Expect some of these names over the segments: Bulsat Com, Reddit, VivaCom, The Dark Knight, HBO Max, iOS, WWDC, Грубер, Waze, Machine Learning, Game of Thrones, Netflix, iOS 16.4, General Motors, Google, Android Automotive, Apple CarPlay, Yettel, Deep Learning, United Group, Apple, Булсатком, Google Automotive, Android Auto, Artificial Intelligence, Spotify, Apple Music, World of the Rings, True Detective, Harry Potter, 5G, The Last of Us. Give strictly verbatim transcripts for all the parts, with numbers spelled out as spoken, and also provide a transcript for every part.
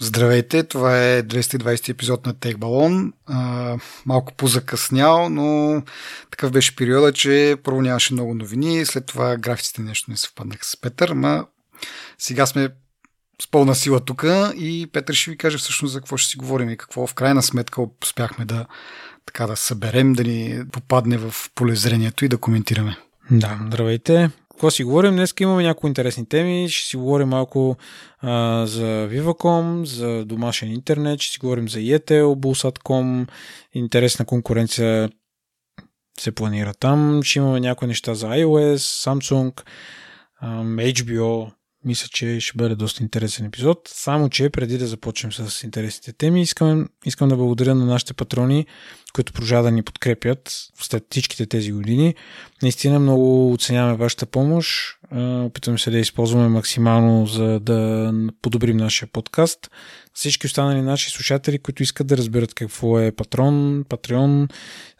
Здравейте, това е двеста и двадесети епизод на TechBalon. Малко позакъснял, но такъв беше периода, че първо нямаше много новини, след това графиците нещо не съвпаднаха с Петър, ма сега сме с пълна сила тук и Петър ще ви каже всъщност за какво ще си говорим и какво в крайна сметка успяхме да, така, да съберем, да ни попадне в полезрението и да коментираме. Да, здравейте. Какво си говорим? Днес имаме някои интересни теми. Ще си говорим малко а, за VivaCom, за домашен интернет, ще си говорим за Yettel, Bulsat Com, интересна конкуренция се планира там. Ще имаме някои неща за iOS, Samsung, а, Ейч Би О. Мисля, че ще бъде доста интересен епизод. Само, че преди да започнем с интересните теми, искам, искам да благодаря на нашите патрони, които продължават да ни подкрепят след всичките тези години. Наистина много оценяваме вашата помощ. Опитваме се да използваме максимално, за да подобрим нашия подкаст. Всички останали наши слушатели, които искат да разберат какво е патрон, Патреон,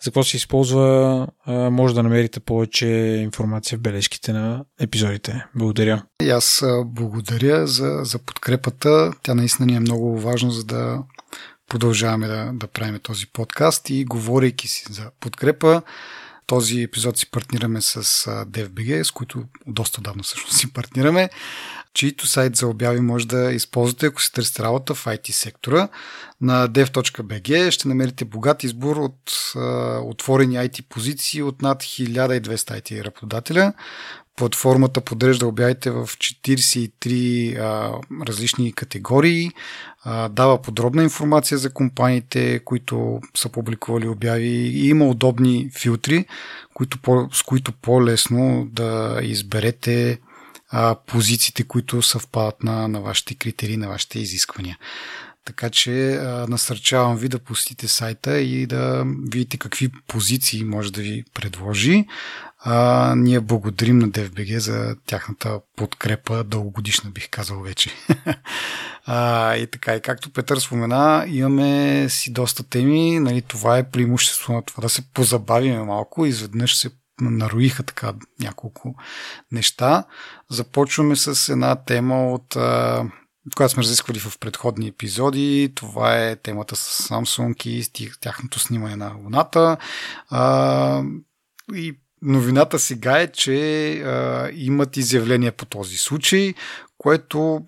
за какво се използва, може да намерите повече информация в бележките на епизодите. Благодаря. И аз благодаря за, за подкрепата. Тя наистина ни е много важна, за да продължаваме да, да правим този подкаст и говорейки си за подкрепа, този епизод си партнираме с DevBG, с които доста давно всъщност си партнираме, чийто сайт за обяви може да използвате, ако си търсите работа в ай ти сектора. На dev точка би джи ще намерите богат избор от а, отворени ай ти позиции от над хиляда и двеста ай ти работодателя. Платформата подрежда обявите в четиридесет и три а, различни категории, а, дава подробна информация за компаниите, които са публикували обяви и има удобни филтри, които по, с които по-лесно да изберете а, позициите, които съвпадат на, на вашите критерии, на вашите изисквания. Така че а, насърчавам ви да посетите сайта и да видите какви позиции може да ви предложи. А, ние благодарим на DevBG за тяхната подкрепа, дългогодишна бих казал вече. а, и така, и както Петър спомена, имаме си доста теми, нали, това е преимущество на това да се позабавиме малко, изведнъж се нароиха така няколко неща. Започваме с една тема от... А, която сме разисквали в предходни епизоди. Това е темата с Samsung и тяхното снимане на Луната. А, и новината сега е, че а, имат изявления по този случай, което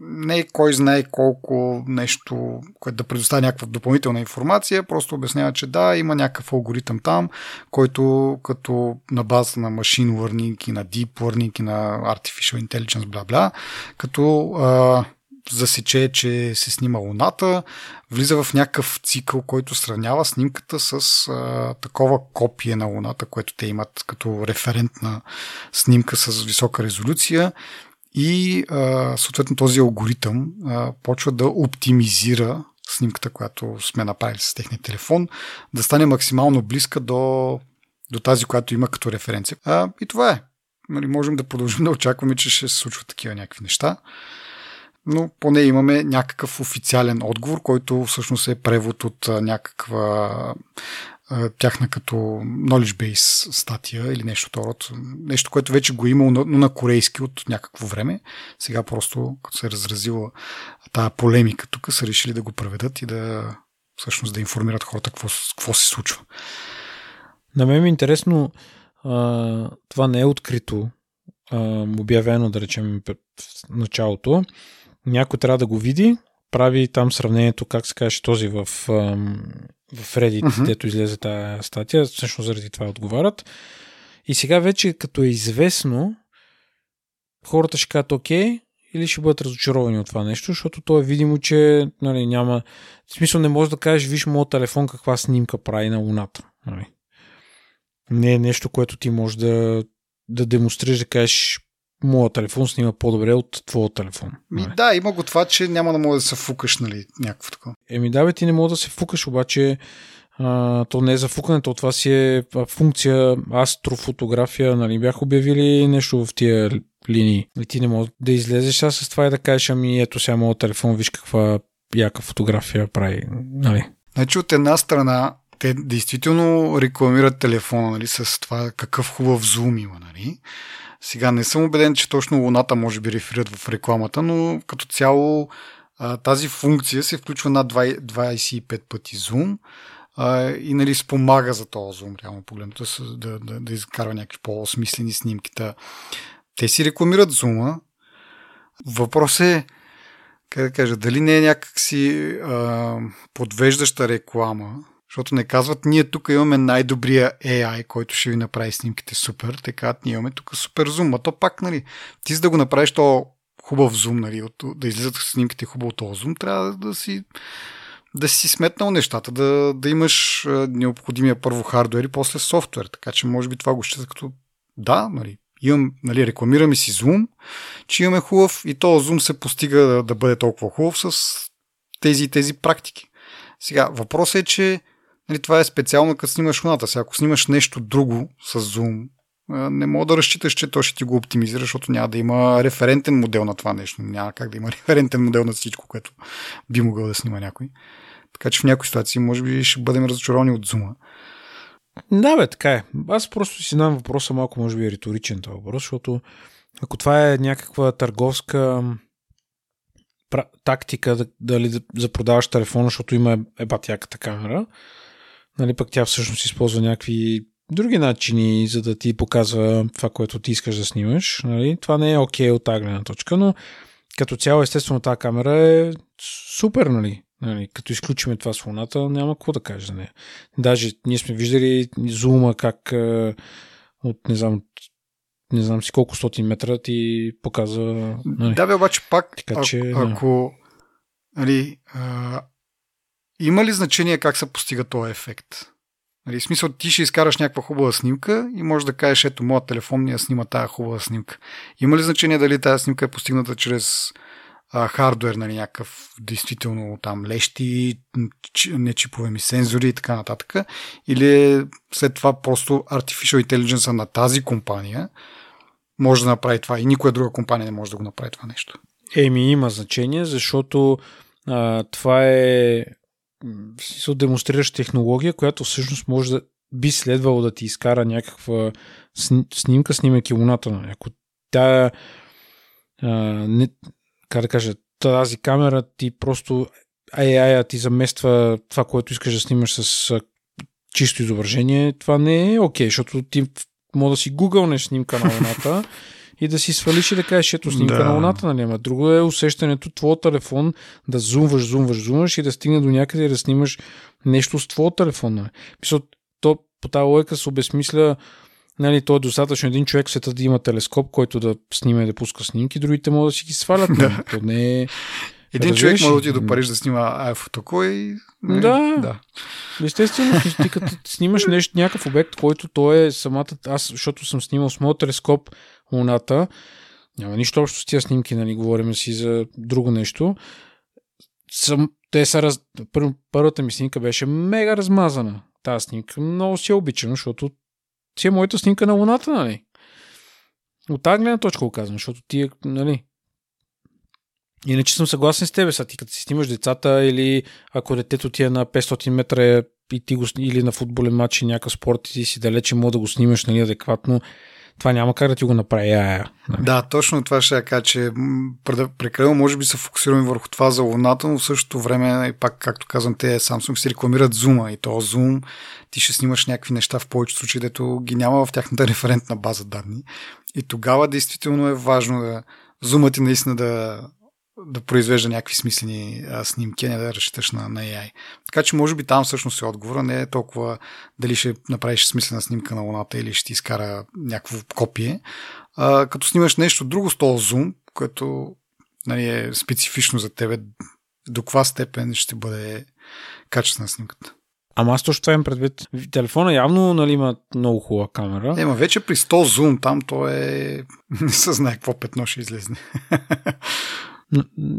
не е кой знае колко нещо, което да предоставя някаква допълнителна информация, просто обяснява, че да, има някакъв алгоритъм там, който като на база на Machine Learning и на Deep Learning и на Artificial Intelligence, бла-бла, като а, засече, че се снима Луната, влиза в някакъв цикъл, който сравнява снимката с а, такова копие на Луната, което те имат като референтна снимка с висока резолюция. И а, съответно този алгоритъм а, почва да оптимизира снимката, която сме направили с техния телефон, да стане максимално близка до, до тази, която има като референция. А, и това е. Нали, можем да продължим да очакваме, че ще се случват такива някакви неща, но поне имаме някакъв официален отговор, който всъщност е превод от някаква тяхна като knowledge base статия или нещо това. Нещо, което вече го е имало на, на корейски от някакво време. Сега просто, като се е разразила тая полемика тук, са решили да го преведат и да всъщност да информират хората какво, какво се случва. На мен ми е интересно, а, това не е открито, а, обявено, да речем, в началото. Някой трябва да го види, прави там сравнението, как се каже този в... А, в Reddit, uh-huh. дето излезе тая статия, всъщност заради това отговарят. И сега вече, като е известно, хората ще кажат окей, или ще бъдат разочаровани от това нещо, защото то е видимо, че нали, няма... В смисъл не можеш да кажеш, виж моят телефон каква снимка прави на Луната. Нали. Не е нещо, което ти можеш да, да демонстрираш, да кажеш моят телефон снима по-добре от твоя телефон. Ми, да, има го това, че няма да може да се фукаш, нали, някакво такова. Еми да, бе, ти не може да се фукаш, обаче а, то не е за фукането, това си е функция астрофотография, нали, бях обявили нещо в тия линии. И ти не може да излезеш сега с това и да кажеш, ами ето сега моят телефон, виж каква яка фотография прави, нали. Значи от една страна, те действително рекламират телефона, нали, с това какъв хубав зум има, нали. Сега не съм убеден, че точно Луната може би реферират в рекламата, но като цяло а, тази функция се включва над двайсет и пет пъти зум а, и нали, спомага за този зум, реално погледното, да, да, да изкарва някакви по-осмислени снимките. Те си рекламират зума. Въпрос е, как да кажа, дали не е някакси а, подвеждаща реклама, защото не казват, ние тук имаме най-добрия ей ай, който ще ви направи снимките супер, така ние имаме тук супер зум, а то пак, нали, ти за да го направиш то хубав зум, нали, от, да излизат снимките хубаво то зум, трябва да си да си сметнал нещата, да, да имаш необходимия първо хардуер и после софтуер, така че може би това го ще като да, нали, имам, нали, рекламираме си зум, че имаме хубав и то зум се постига да, да бъде толкова хубав с тези и тези практики. Сега, въпросът е, че това е специално като снимаш луната. Сега, ако снимаш нещо друго с зум, не мога да разчиташ, че то ще ти го оптимизира, защото няма да има референтен модел на това нещо. Няма как да има референтен модел на всичко, което би могъл да снима някой. Така че в някои ситуации, може би, ще бъдем разочаровани от зума. Да, бе, така е. Аз просто си знам въпроса, малко може би е риторичен това въпрос, защото ако това е някаква търговска тактика да, дали да, да продаваш телефона, защото има ебатяката камера, нали, пък тя всъщност използва някакви други начини, за да ти показва това, което ти искаш да снимаш. Нали. Това не е окей от тази гледна точка, но като цяло, естествено, тази камера е супер, нали. Нали, като изключиме това с луната, няма какво да кажа за нея. Даже ние сме виждали зума как е, от не знам, не знам си колко стотин метра ти показва. Нали. Да, бе, обаче пак, така, че, а, да. Ако нали, а, има ли значение как се постига този ефект? Нали, в смисъл, ти ще изкараш някаква хубава снимка и можеш да кажеш, ето, моят телефон ми я снима тая хубава снимка. Има ли значение дали тази снимка е постигната чрез хардуер, нали, някакъв действително там лещи, нечиповеми сензори и така нататък, или след това просто Artificial Intelligence на тази компания може да направи това и никоя друга компания не може да го направи това нещо? Еми има значение, защото а, това е демонстрираща технология, която всъщност може да би следвало да ти изкара някаква снимка, снимайки луната. Нали. Ако тя а, не как да кажа, тази камера ти просто ей ай-а ти замества това, което искаш да снимаш с чисто изображение, това не е окей, okay, защото ти може да си гугълнеш снимка на луната и да си свалиш и да кажеш, ето снимка да. На луната, нали, ама друго е усещането твоя телефон да зумваш, зумваш, зумваш и да стигне до някъде и да снимаш нещо с твоя телефон. Мисля, то по тази логика се обезмисля. Нали, той е достатъчно един човек в света да има телескоп, който да снима и да пуска снимки, другите могат да си ги свалят. Да. То не е... Един човек може да отиде до Париж да снима айфотоко и... Да. да. Естествено, ти като снимаш нещо, някакъв обект, който той е самата... Аз, защото съм снимал с моят телескоп луната, няма нищо общо с тия снимки, нали, говорим си за друго нещо. Съм... Те са раз... Пър... Първата ми снимка беше мега размазана. Тая снимка много си е обичана, защото си е моята снимка на луната, нали? От тази гледна точка го казвам, защото ти е, нали... Иначе съм съгласен с тебе, са ти като си снимаш децата или ако детето ти е на петстотин метра и ти го, или на футболен матч и някакъв спорт и ти си далече, може да го снимаш, нали, адекватно, това няма как да ти го направи. А, нали? Да, точно това ще я кажа, че прекалено може би се фокусираме върху това за луната, но в същото време и пак, както казвам, те Samsung си рекламират зума и то зум ти ще снимаш някакви неща в повечето случаи, дето ги няма в тяхната референтна база данни. И тогава действително е важно да зумът ти наистина да, да произвежда някакви смислени снимки, не да разчиташ на, на ей ай. Така че може би там всъщност е отговора, не е толкова дали ще направиш смислена снимка на луната или ще ти изкара някакво копие. А, като снимаш нещо друго с този зум, което, нали, е специфично за тебе, до каква степен ще бъде качествена снимката. Ама аз точно това имам предвид. Телефона явно, нали, има много хубава камера. Ема вече при сто зум там то е... не се знае какво петно ще излезне.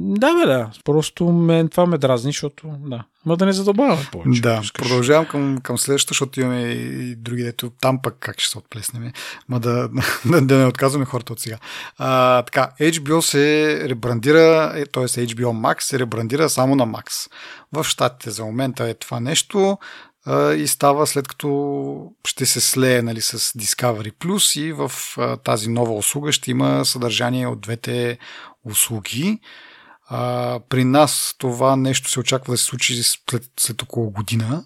Да, бе, да. Просто мен, това ме дразни, защото да. Ма да не задълбаваме повече. Да, продължавам към, към следващото, защото имаме и други дето. Там пък как ще се отплеснем. Ма да, да, да не отказваме хората от сега. А, така, Ейч Би О се ребрандира, т.е. Ейч Би О Max се ребрандира само на Max. В щатите за момента е това нещо а, и става след като ще се слее, нали, с Discovery Plus и в а, тази нова услуга ще има съдържание от двете услуги. А, при нас това нещо се очаква да се случи след, след около година.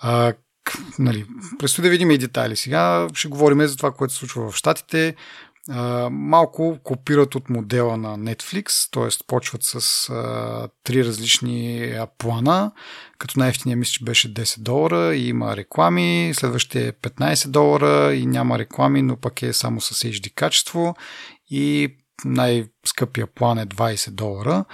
А, нали, предстои да видим и детайли. Сега ще говорим за това, което се случва в Щатите. Uh, малко копират от модела на Netflix, т.е. почват с uh, три различни uh, плана, като най-евтиния мисля, че беше десет долара и има реклами, следващия е петнайсет долара и няма реклами, но пък е само с ейч ди качество и най-скъпия план е двайсет долара,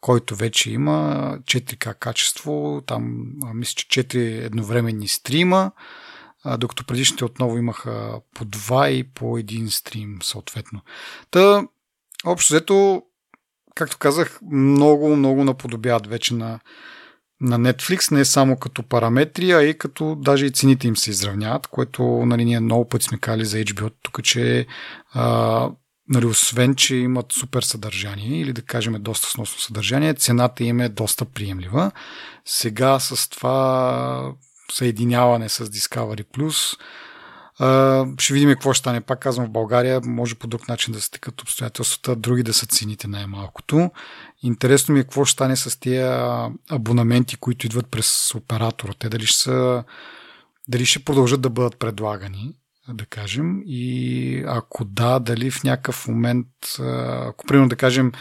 който вече има четири К качество, там мисля, че четири едновременни стрима, докато предишните отново имаха по два и по един стрим съответно. Та, общо взето, както казах, много, много наподобяват вече на, на Netflix, не само като параметри, а и като даже и цените им се изравняват, което нали, ние много път сме казали за Ейч Би О, тук, че а, нали, освен, че имат супер съдържание или да кажем доста сносно съдържание, цената им е доста приемлива. Сега с това съединяване с Discovery Plus. Ще видим какво ще стане. Пак казвам, в България може по друг начин да се текат обстоятелствата, други да са цените най-малкото. Интересно ми е какво ще стане с тия абонаменти, които идват през оператора. Те дали ще, са, дали ще продължат да бъдат предлагани, да кажем. И ако да, дали в някакъв момент, ако примерно да кажем,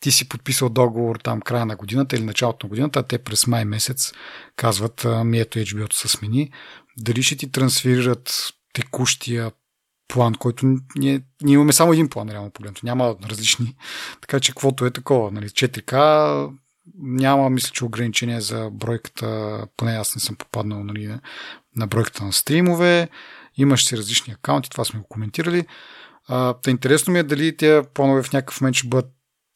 ти си подписал договор там края на годината или началото на годината, а те през май месец казват, ми ето Ейч Би О-то се смени. Дали ще ти трансферират текущия план, който ние, ние имаме само един план, реално погледнато, няма различни. Така че каквото е такова, нали, четири К няма, мисля, че ограничение за бройката, поне аз не съм попаднал нали, на бройката на стримове, имаш си различни акаунти, това сме го коментирали. А, та интересно ми е дали тия планове в някакъв момент ще бъдат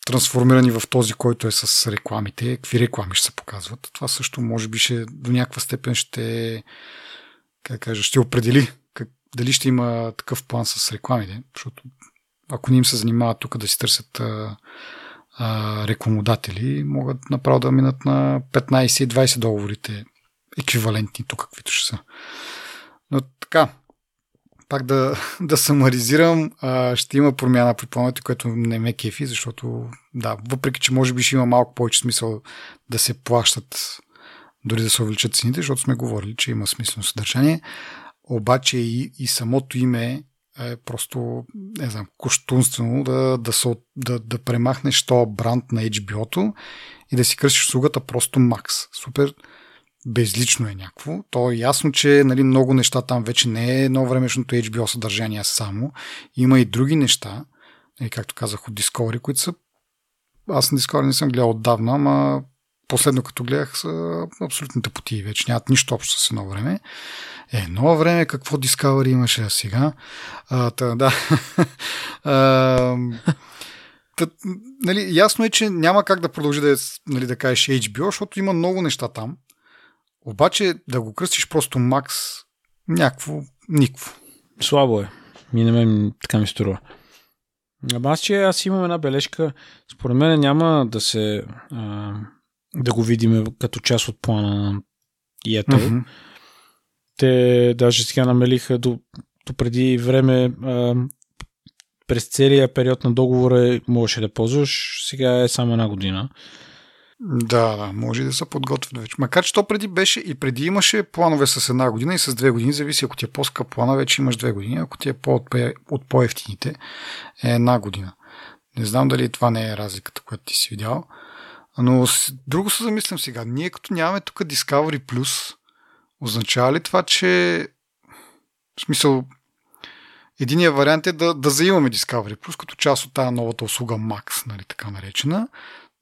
трансформирани в този, който е с рекламите. Какви реклами ще се показват? Това също може би ще, до някаква степен ще, как кажа, ще определи как, дали ще има такъв план с рекламите, защото ако не им се занимават тук да си търсят а, а, рекламодатели, могат направо да минат на петнайсет и двайсет договорите еквивалентни тук, каквито ще са. Но така, пак да, да самаризирам, а, ще има промяна при плановете, което не ме кефи, защото да, въпреки, че може би ще има малко повече смисъл да се плащат, дори да се увеличат цените, защото сме говорили, че има смислено съдържание, обаче и, и самото име е просто, не знам, коштунствено да, да, се, да, да премахнеш тоя бранд на Ейч Би О-то и да си кръсиш услугата просто Макс. Супер безлично е някакво. То е ясно, че нали, много неща там вече не е едновремешното Ейч Би О съдържание само. Има и други неща, както казах от Discovery, които са... Аз на Discovery не съм гледал отдавна, ама последно като гледах са абсолютно тъпотии вече. Нямат нищо общо с едно време. Едно време какво Discovery имаше сега? А, та, да. А, та, нали, ясно е, че няма как да продължи да, нали, да кажеш Ейч Би О, защото има много неща там. Обаче да го кръстиш просто Макс някакво, никво. Слабо е. Минаме, така ми струва. Аз, че аз имам една бележка. Според мен няма да се а, да го видим като част от плана на Yettel. Mm-hmm. Те даже сега намелиха до, до преди време а, през целия период на договора можеше да ползваш. Сега е само една година. Да, да, може да се подготвят вече. Макар че то преди беше и преди имаше планове с една година и с две години, зависи ако ти е по-скъп плана, вече имаш две години, ако ти е от по-евтините е една година. Не знам дали това не е разликата, която ти си видял, но друго се замислям сега. Ние като нямаме тук Discovery Plus, означава ли това, че в смисъл единият вариант е да, да заимаме Discovery Plus като част от тази новата услуга Max, нали, така наречена.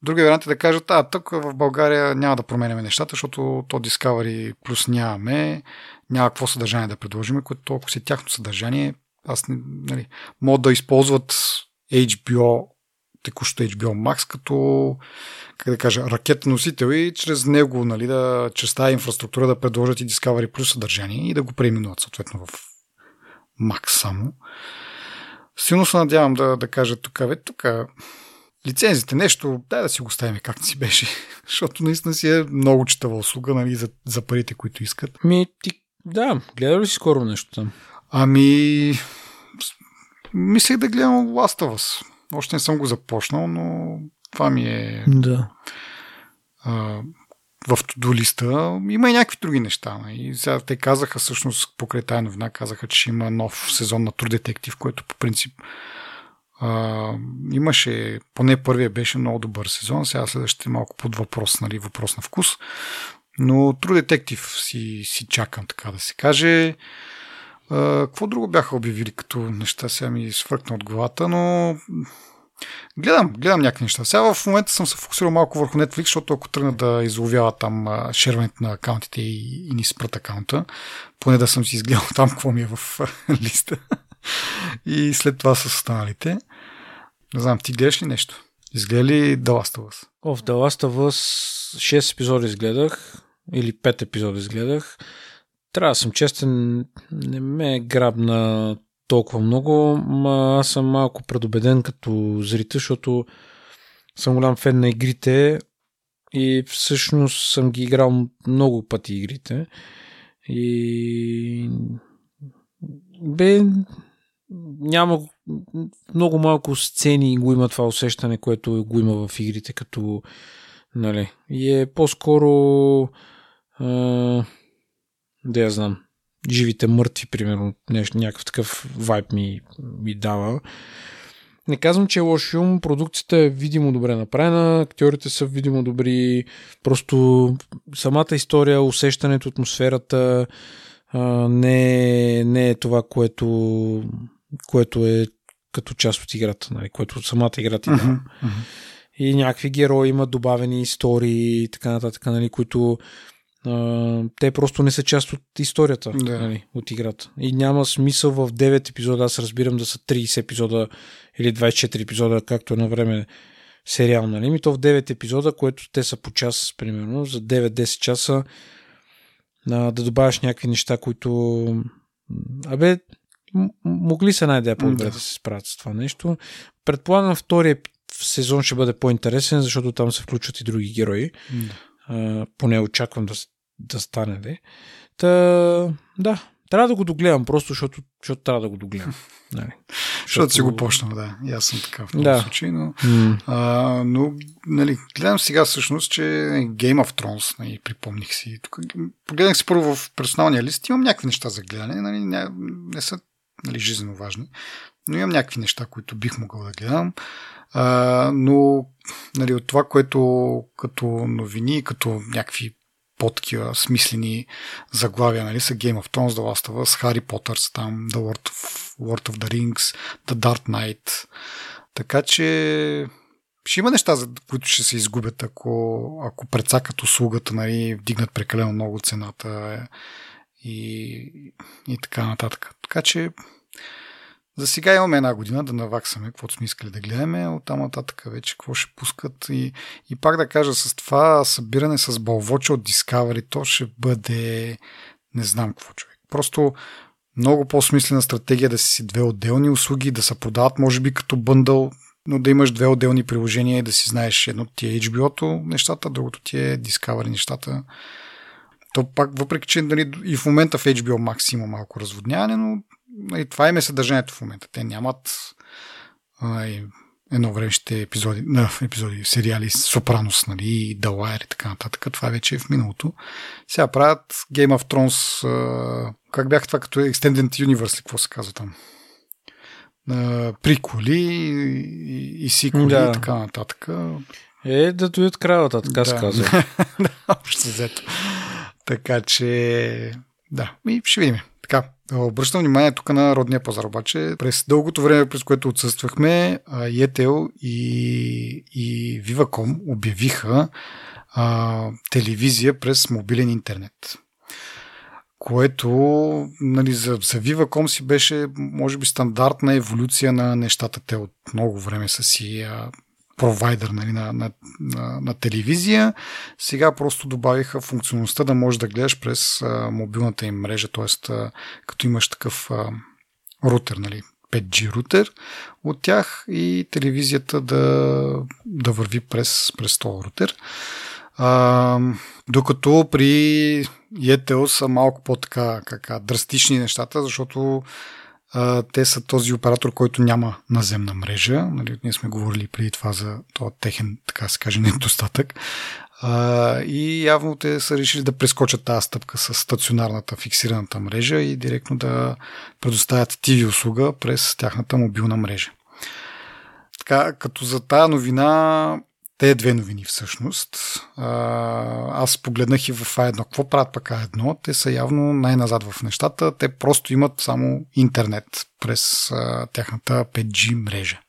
Другия вариант е да кажат, а, тук в България няма да променяме нещата, защото то Discovery Plus нямаме, няма какво съдържание да предложим, което толкова си тяхно съдържание, аз не, нали, могат да използват Ейч Би О, текущо Ейч Би О Max, като, как да кажа, ракетоносител и чрез него, нали, да, чрез тази инфраструктура да предложат и Discovery Plus съдържание и да го преименуват съответно в Max само. Силно се надявам да, да кажат тук, бе, тук... Лицензите, нещо, дай да си го ставим както си беше, защото наистина си е много читава услуга, нали, за, за парите, които искат. Ми, ти, да, гледал ли си скоро нещо там? Ами, мислех да гледам The Last of Us. Още не съм го започнал, но Това ми е... Да. А, в тодолиста. Има и някакви други неща. И сега те казаха, всъщност, покрай тая новина, казаха, че ще има нов сезон на True Detective, който по принцип а, имаше, поне първия беше много добър сезон, сега следващите малко под въпрос, нали, въпрос на вкус. Но True Detective си, си чакам, така да се каже. А, какво друго бяха обявили като неща, сега ми свъркна от главата, но... Гледам, гледам някакви неща. Сега в момента съм се фокусирал малко върху Netflix, защото ако тръгна да изловява там а, шерването на акаунтите и, и ни спрат акаунта, поне да съм си изгледал там какво ми е в а, листа. И след това с останалите. Не знам, ти гледаш ли нещо? Изгледа ли The Last of Us? О, в The Last of Us шест епизода изгледах, или пет епизода изгледах. Трябва да съм честен, не ме грабна толкова много, ма аз съм малко предубеден като зрител, защото съм голям фен на игрите и всъщност съм ги играл много пъти игрите и бе няма много малко сцени го има това усещане, което го има в игрите, като нали, и е по-скоро а... да я знам живите мъртви, примерно, нещо, някакъв такъв вайб ми, ми дава. Не казвам, че е лош филм, продукцията е видимо добре направена, актьорите са видимо добри, просто самата история, усещането, атмосферата а, не, не е това, което, което е като част от играта, нали, което самата игра ти дава. Uh-huh, uh-huh. И някакви герои имат добавени истории и така нататък, нали, които Uh, те просто не са част от историята, yeah. нали, от играта. И няма смисъл в девет епизода, аз разбирам да са трийсет епизода или двайсет и четири епизода, както едно време сериал, нали? И то в девет епизода, което те са по час, примерно, за девет-десет часа uh, да добавяш някакви неща, които... Абе, м- могли са най-дея по-добре yeah. да се справят с това нещо. Предполагам, втория сезон ще бъде по-интересен, защото там се включват и други герои. Yeah. Uh, поне очаквам да, да стане. Де. Та, да, трябва да го догледам просто, защото, защото трябва да го догледам. Нали. Защото, защото си го почнал, да. И аз съм така в този да. случай. Но, mm. uh, но нали, гледам сега всъщност, че Game of Thrones, нали, припомних си. Тук, погледнах си първо в персоналния лист. Имам някакви неща за гледане. Нали, не, не са нали, жизненно важни. Но имам някакви неща, които бих могъл да гледам. Uh, но нали, от това, което като новини, като някакви подкива, смислени заглавия, нали, са Game of Thrones, The Last of Us, Harry Potter, там, The World of, World of the Rings, The Dark Knight. Така че ще има неща, за които ще се изгубят, ако, ако прецакат услугата, нали, вдигнат прекалено много цената и, и така нататък. Така че за сега имаме една година да наваксаме, каквото сме искали да гледаме, оттам нататък вече какво ще пускат. И, и пак да кажа, с това събиране с бълвоче от Discovery, то ще бъде не знам какво, човек. Просто много по-смислена стратегия да си две отделни услуги, да се продават, може би като бъндъл, но да имаш две отделни приложения и да си знаеш едното ти е Ейч Би О-то нещата, другото ти е Discovery нещата. То пак, въпреки че нали, и в момента в Ейч Би О Max има малко разводняване, но и това им е съдържанието в момента. Те нямат ай, едно времеще епизоди, на, епизоди сериали Soproanos, нали, и The Wire и така нататък. Това вече е в миналото. Сега правят Game of Thrones, а, как бях това като Extended Universe, ли, какво се казва там? А, приколи и, и, и сиколи да. и така нататък. Е, да дойдат кралата, така да. се казва. Да, общо взето. Така че, да, и ще видим. Така, обръщам внимание тук на родния пазар, обаче през дългото време, през което отсъствахме, Yettel и, и VivaCom обявиха а, телевизия през мобилен интернет, което нали, за, за VivaCom си беше, може би, стандартна еволюция на нещата. Те от много време са си а, провайдър нали, на, на, на, на телевизия. Сега просто добавиха функционалността да можеш да гледаш през а, мобилната им мрежа, т.е. като имаш такъв а, рутер, нали, пет джи рутер от тях и телевизията да, да върви през, през този рутер. А, докато при Yettel са малко по-така драстични нещата, защото А, те са този оператор, който няма наземна мрежа. Нали, ние сме говорили преди това за този техен, така се каже, недостатък. А, и явно те са решили да прескочат тази стъпка с стационарната фиксираната мрежа и директно да предоставят ти ви услуга през тяхната мобилна мрежа. Така, като за тая новина, те две новини всъщност. Аз погледнах и в а едно. Какво правят пък а едно? Те са явно най-назад в нещата. Те просто имат само интернет през а, тяхната пет джи мрежа.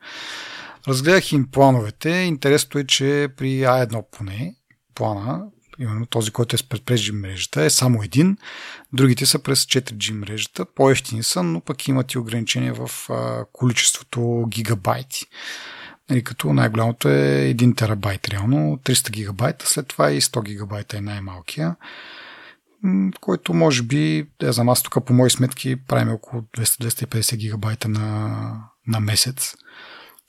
Разгледах им плановете. Интересното е, че при а едно поне плана, именно този, който е през пет джи мрежата, е само един. Другите са през четири джи мрежата. По-евтини са, но пък имат и ограничения в а, количеството гигабайти. Нали, като най-голямото е един терабайт реално, триста гигабайта, след това и сто гигабайта е най-малкия, който може би, да, за аз тук по мои сметки правим около двеста до двеста и петдесет гигабайта на, на месец,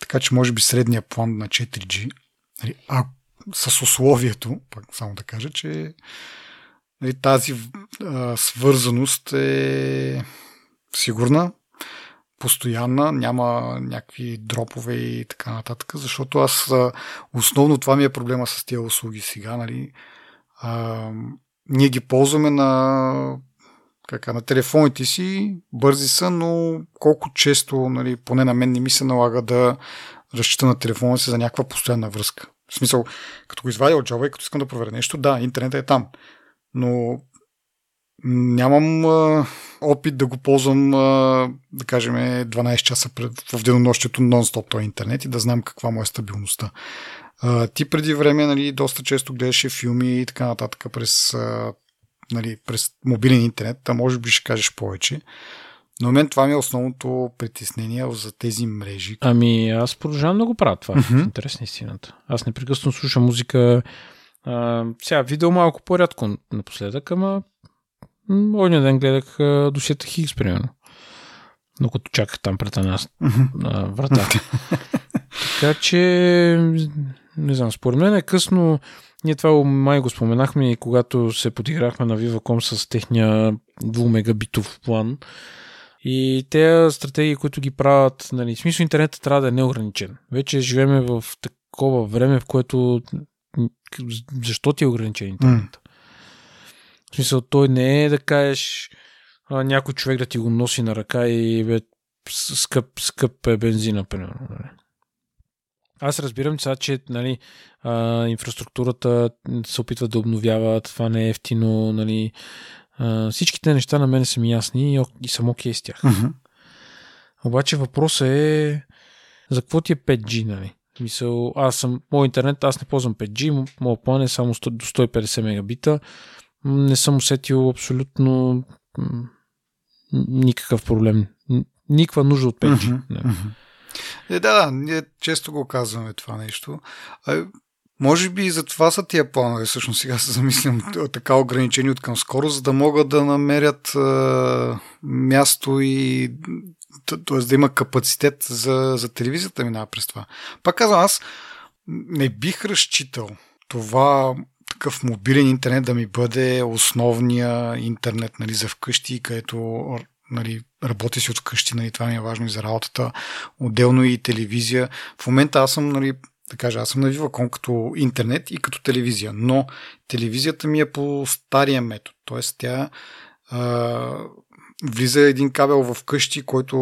така че може би средния план на четири джи, нали, а с условието, пак само да кажа, че нали, тази а, свързаност е сигурна, постоянна, няма някакви дропове и така нататък, защото аз основно това ми е проблема с тези услуги сега. Нали? А, ние ги ползваме на, кака, на телефоните си, бързи са, но колко често, нали, поне на мен не ми се налага да разчита на телефона си за някаква постоянна връзка. В смисъл, като го извадя от джоба и като искам да проверя нещо, да, интернетът е там, но нямам а, опит да го ползвам, а, да кажем, дванайсет часа в денонощието нон-стоп този интернет и да знам каква му е стабилността. А, ти преди време, нали, доста често гледаше филми и така нататък през, а, нали, през мобилен интернет, а може би ще кажеш повече. Но мен това ми е основното притеснение за тези мрежи. Ами аз продължавам да го правя това. Mm-hmm. Интересна истината. Аз непрекъсно слушам музика. А, сега видео малко по-рядко напоследък, ама Одния ден гледах досиета Хигс, примерно. Но като чаках там пред нас вратата. Така че, не знам, според мен е късно. Ние това май го споменахме и когато се подиграхме на VivaCom с техния двумегабитов план. И тези стратегии, които ги правят, нали, в смисъл интернетът трябва да е неограничен. Вече живеем в такова време, в което защо ти е ограничен интернет? В смисъл, той не е да кажеш а, някой човек да ти го носи на ръка и бе, скъп, скъп е бензина, примерно. Аз разбирам сега, че нали, а, инфраструктурата се опитва да обновява, това не е ефтино. Нали, а, всичките неща на мен са ми ясни и, и съм окей с тях. Mm-hmm. Обаче въпросът е за какво ти е пет джи, нали? Мисъл, аз съм, мой интернет, аз не ползвам пет джи, моят план е само сто до сто и петдесет мегабита. Не съм усетил абсолютно никакъв проблем. Никаква нужда от пет джи. Uh-huh, uh-huh. Е, да, да, ние често го казваме това нещо. А, може би и за това са тия планове. Всъщност сега се замислям така ограничени от към скоро, за да могат да намерят а, място и т.е. да има капацитет за, за телевизията минава през това. Пак казвам, аз не бих разчитал това такъв мобилен интернет да ми бъде основния интернет, нали, за вкъщи, където, нали, работи си от вкъщи, нали, това ми е важно и за работата, отделно и телевизия. В момента аз съм, нали, да кажа, аз съм на VivaCom като интернет и като телевизия, но телевизията ми е по стария метод, т.е. тя а, влиза един кабел в къщи, който,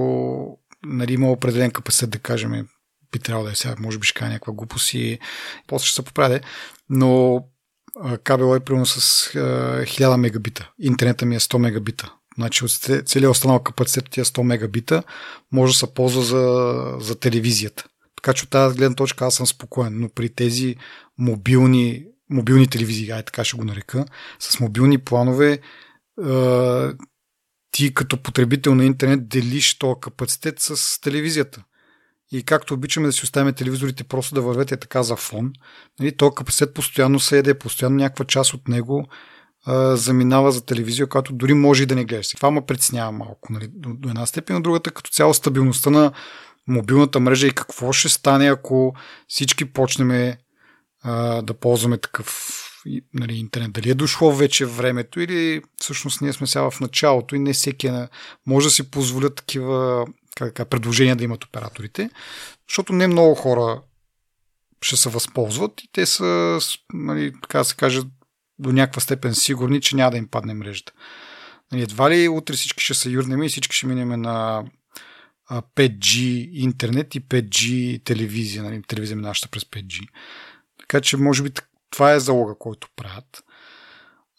нали, има определен капацитет, да кажем, би трябвало да е сега, може би ще кажа някаква глупост и после ще се поправя, но кабел е примерно с хиляда мегабита. Интернета ми е сто мегабита. Значи от целия останал капацитет тия сто мегабита може да се ползва за, за телевизията. Така че от тази гледна точка аз съм спокоен, но при тези мобилни, мобилни телевизии, ай така ще го нарека, с мобилни планове ти като потребител на интернет делиш този капацитет с телевизията. И както обичаме да си оставим телевизорите просто да вървете така за фон, нали, този капацитет постоянно се еде, постоянно някаква част от него а, заминава за телевизия, която дори може и да не гледаш. Това ме притеснява малко, нали, до, до една степен, но другата като цяло стабилността на мобилната мрежа и какво ще стане, ако всички почнем а, да ползваме такъв нали, интернет. Дали е дошло вече времето или всъщност ние сме сега в началото и не всеки е на... може да си позволят такива кака, предложения да имат операторите, защото не много хора ще се възползват и те са, нали, така да се каже, до някаква степен сигурни, че няма да им падне мрежата. Нали, едва ли утре всички ще се юрнем и всички ще минем на пет джи интернет и пет джи телевизия. Нали, телевизия минаща през пет джи. Така че, може би, това е залога, който правят.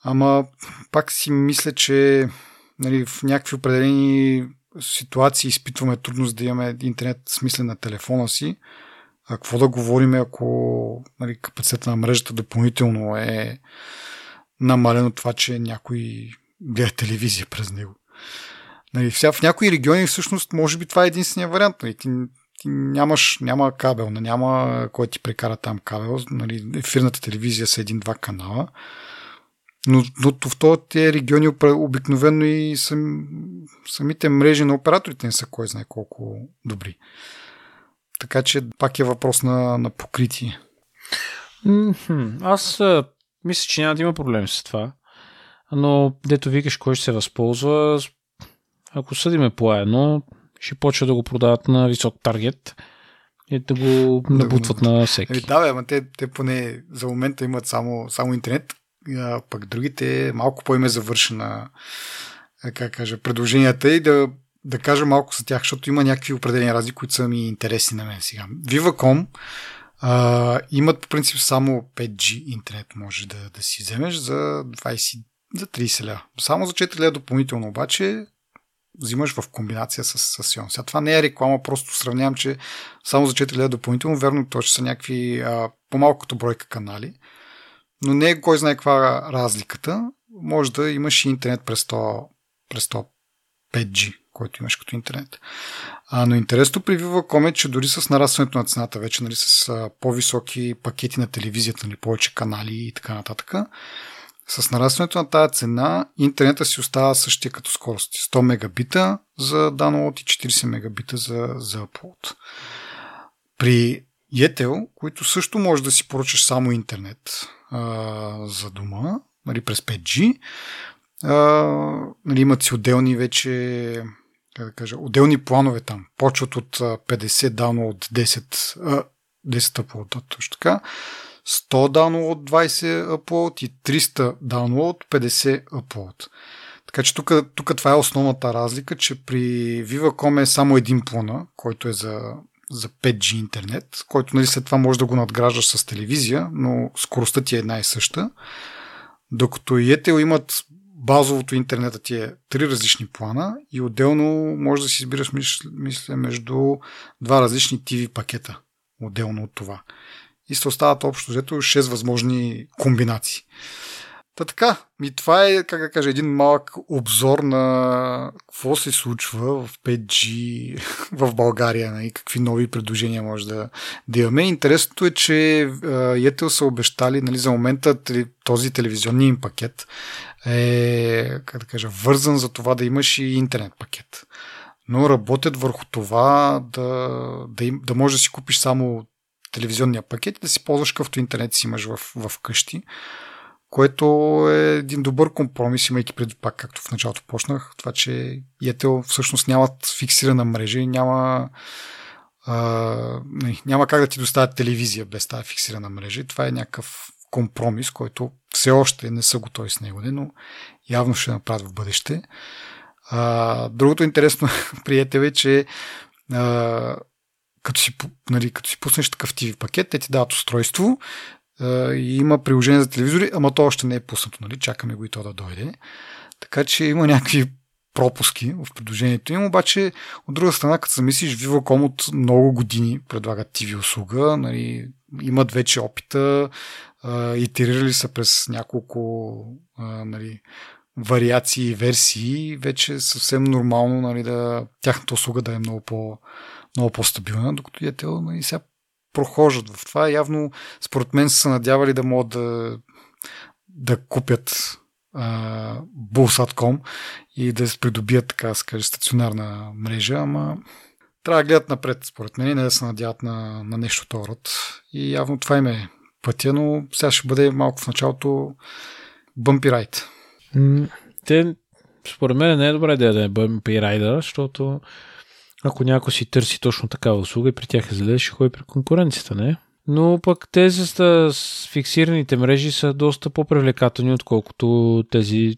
Ама пак си мисля, че нали, в някакви определени ситуации изпитваме трудност да имаме интернет смислен на телефона си. А какво да говорим, ако нали, капацитета на мрежата допълнително е намален от това, че някой гледа телевизия през него. Нали, в някои региони всъщност може би това е единствения вариант. Нали, ти, ти нямаш, няма кабел, няма кой ти прекара там кабел. Нали, ефирната телевизия са един-два канала. Но, но в този региони обикновено и сам, самите мрежи на операторите не са кой знае колко добри. Така че пак е въпрос на, на покритие. Mm-hmm. Аз а, мисля, че няма да има проблем с това. Но дето викаш кой ще се възползва, ако съдиме по-едно, ще почва да го продават на висок таргет и да го набутват на всеки. Е, да, бе, ама те, те поне за момента имат само, само интернет, а пък другите малко по-име завършена как кажа, предложенията и да да кажа малко за тях, защото има някакви определени разлики, които са ми интересни на мен сега. VivaCom а, имат по принцип само пет джи интернет, може да, да си вземеш за двайсет, за трийсет лева. Само за четири лева допълнително обаче взимаш в комбинация с Сион. Сега това не е реклама, просто сравнявам, че само за четири лева допълнително, верно, то ще са някакви а, по-малкото бройка канали, но не е кой знае каква разликата. Може да имаш и интернет през сто пет джи, който имаш като интернет. А, но интересно при VivaCom е, че дори с нарастването на цената, вече нали, с а, по-високи пакети на телевизията, нали, повече канали и така нататък, с нарастването на тази цена интернета си остава същия като скорости. сто мегабита за download и четирийсет мегабита за, за upload. При Yettel, които също може да си поръчаш само интернет а, за дома, нали, през пет джи, а, нали, имат си отделни вече как да кажа, отделни планове там. Почват от петдесет download, десет, десет upload, точно така. сто download, двайсет upload и триста download, петдесет upload. Така че тук, тук това е основната разлика, че при VivaCom е само един плана, който е за, за пет джи интернет, който нали, след това може да го надграждаш с телевизия, но скоростта ти е една и съща. Докато Yettel имат базовото интернета ти е три различни плана и отделно може да си избираш мисля между два различни ти ви пакета, отделно от това. И се остават общо взето шест възможни комбинации. Та така, и това е, как да кажа, един малък обзор на какво се случва в пет джи в България и какви нови предложения може да, да имаме. Интересното е, че Yettel са обещали, нали, за момента този телевизионния им пакет е, как да кажа, вързан за това да имаш и интернет пакет. Но работят върху това да, да, им, да можеш да си купиш само телевизионния пакет и да си ползваш какъвто интернет си имаш в, в къщи, което е един добър компромис, имайки преди пак, както в началото почнах, това, че Yettel всъщност нямат фиксирана мрежа и няма, а, не, няма как да ти доставят телевизия без тази фиксирана мрежа. Това е някакъв компромис, който все още не са готови с него, но явно ще направят в бъдеще. А, другото интересно при Yettel е, че а, Като си, нали, като си пуснеш такъв ти ви пакет, те ти дават устройство е, и има приложение за телевизори, ама то още не е пуснато, нали? Чакаме го и то да дойде. Така че има някакви пропуски в предложението им, обаче от друга страна, като се мислиш, VivaCom от много години предлагат ти ви услуга, нали, имат вече опита, е, итерирали са през няколко е, нали, вариации и версии, вече съвсем нормално нали, да, тяхната услуга да е много по- много по-стабилна, докато Yettel и сега прохожат в това. Явно, според мен, са надявали да могат да, да купят а, Bulsat Com и да придобият така, скажи, стационарна мрежа, ама трябва да гледат напред, според мен, и не да се надяват на, на нещо от този род. И явно това им е пътя, но сега ще бъде малко в началото бъмпи райд. Те, според мен, не е добра идея да е бъмпи райдър, защото ако някой си търси точно такава услуга и при тях е залез, ще ходи при конкуренцията, не? Но пък тези с фиксираните мрежи са доста по-привлекателни, отколкото тези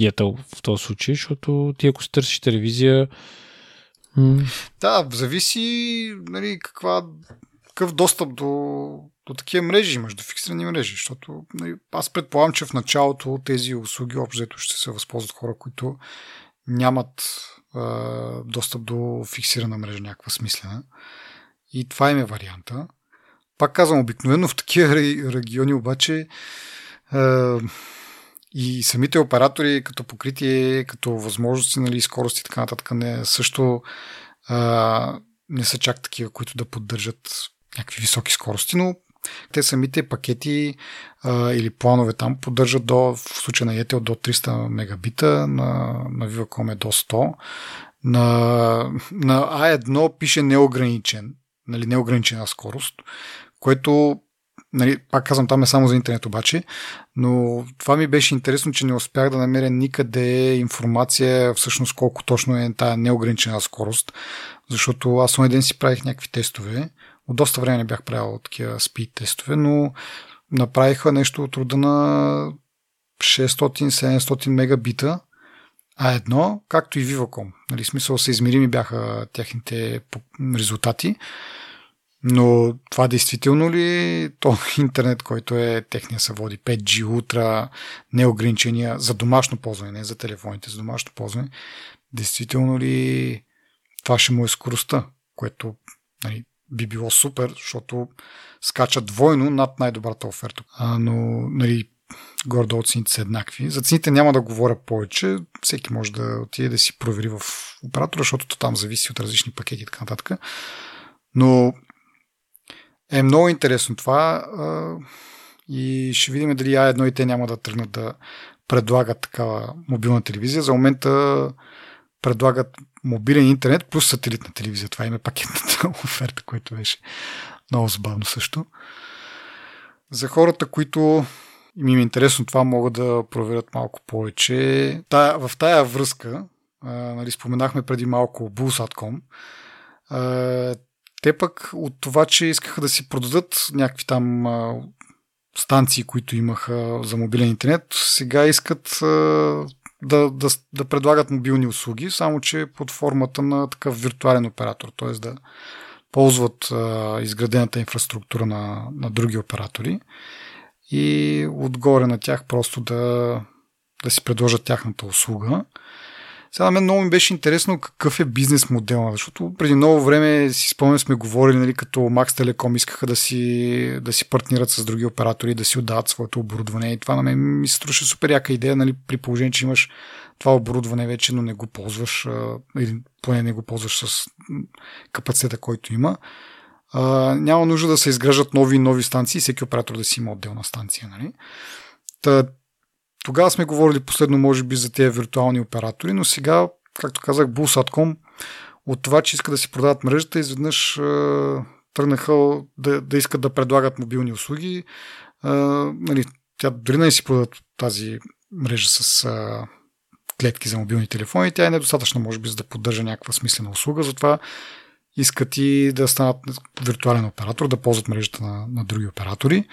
Yettel в този случай, защото ти ако си търсиш телевизия... М- да, зависи, нали, каква, какъв достъп до, до такива мрежи имаш, до фиксирани мрежи, защото, нали, аз предполагам, че в началото тези услуги общо взето ще се възползват хора, които нямат е, достъп до фиксирана мрежа, някаква смислена. И това им е варианта. Пак казвам, обикновено в такива региони обаче е, и самите оператори като покритие, като възможности, нали, скорости и така нататък не, също е, не са чак такива, които да поддържат някакви високи скорости, но те самите пакети а, или планове там поддържат до, в случая на Yettel, до триста мегабита, на, на VivaCom е до сто, на, на А едно пише неограничен, нали, неограничена скорост, което, нали, пак казвам, там е само за интернет обаче, но това ми беше интересно, че не успях да намеря никъде информация всъщност колко точно е тая неограничена скорост, защото аз в един ден си правих някакви тестове. От доста време не бях правил такива спид тестове, но направиха нещо от рода на шестстотин до седемстотин мегабита, А едно, както и VivaCom. Нали, смисъл съизмерими бяха техните резултати, но това действително ли то интернет, който е техния се води пет джи, ултра, неограничения за домашно ползване, не за телефоните, за домашно ползване, действително ли това ще му е скоростта, което, нали, би било супер, защото скача двойно над най-добрата оферта. А, но, нали, горе-долу цените са еднакви. За цените няма да говоря повече. Всеки може да отиде да си провери в оператора, защото там зависи от различни пакети и така нататък. Но е много интересно това а, и ще видим дали А едно и те няма да тръгнат да предлагат такава мобилна телевизия. За момента предлагат мобилен интернет плюс сателитна телевизия. Това им е пакетната оферта, която беше много забавно също. За хората, които им е интересно това, могат да проверят малко повече. Та, в тая връзка, а, нали, споменахме преди малко Булсатком, а, те пък от това, че искаха да си продадат някакви там а, станции, които имаха за мобилен интернет, сега искат... А, Да, да, да предлагат мобилни услуги, само че под формата на такъв виртуален оператор, т.е. да ползват а, изградената инфраструктура на, на други оператори и отгоре на тях просто да, да си предложат тяхната услуга. Сега на мен много ми беше интересно какъв е бизнес модел, защото преди много време си спомням сме говорили, нали, като Max Telecom искаха да си, да си партнират с други оператори, да си отдават своето оборудване и това на мен ми се струваше супер яка идея, нали, при положение, че имаш това оборудване вече, но не го ползваш а, или поне не го ползваш с капацитета, който има. А, няма нужда да се изграждат нови и нови станции, всеки оператор да си има отделна станция. Нали. Та, Тогава сме говорили последно, може би, за тези виртуални оператори, но сега, както казах, Булсатком от това, че иска да си продават мрежата, изведнъж е, тръгнаха да, да искат да предлагат мобилни услуги. Е, нали, тя дори не си продават тази мрежа с е, клетки за мобилни телефони. Тя е недостатъчна, може би, за да поддържа някаква смислена услуга. Затова искат и да станат виртуален оператор, да ползват мрежата на, на други оператори.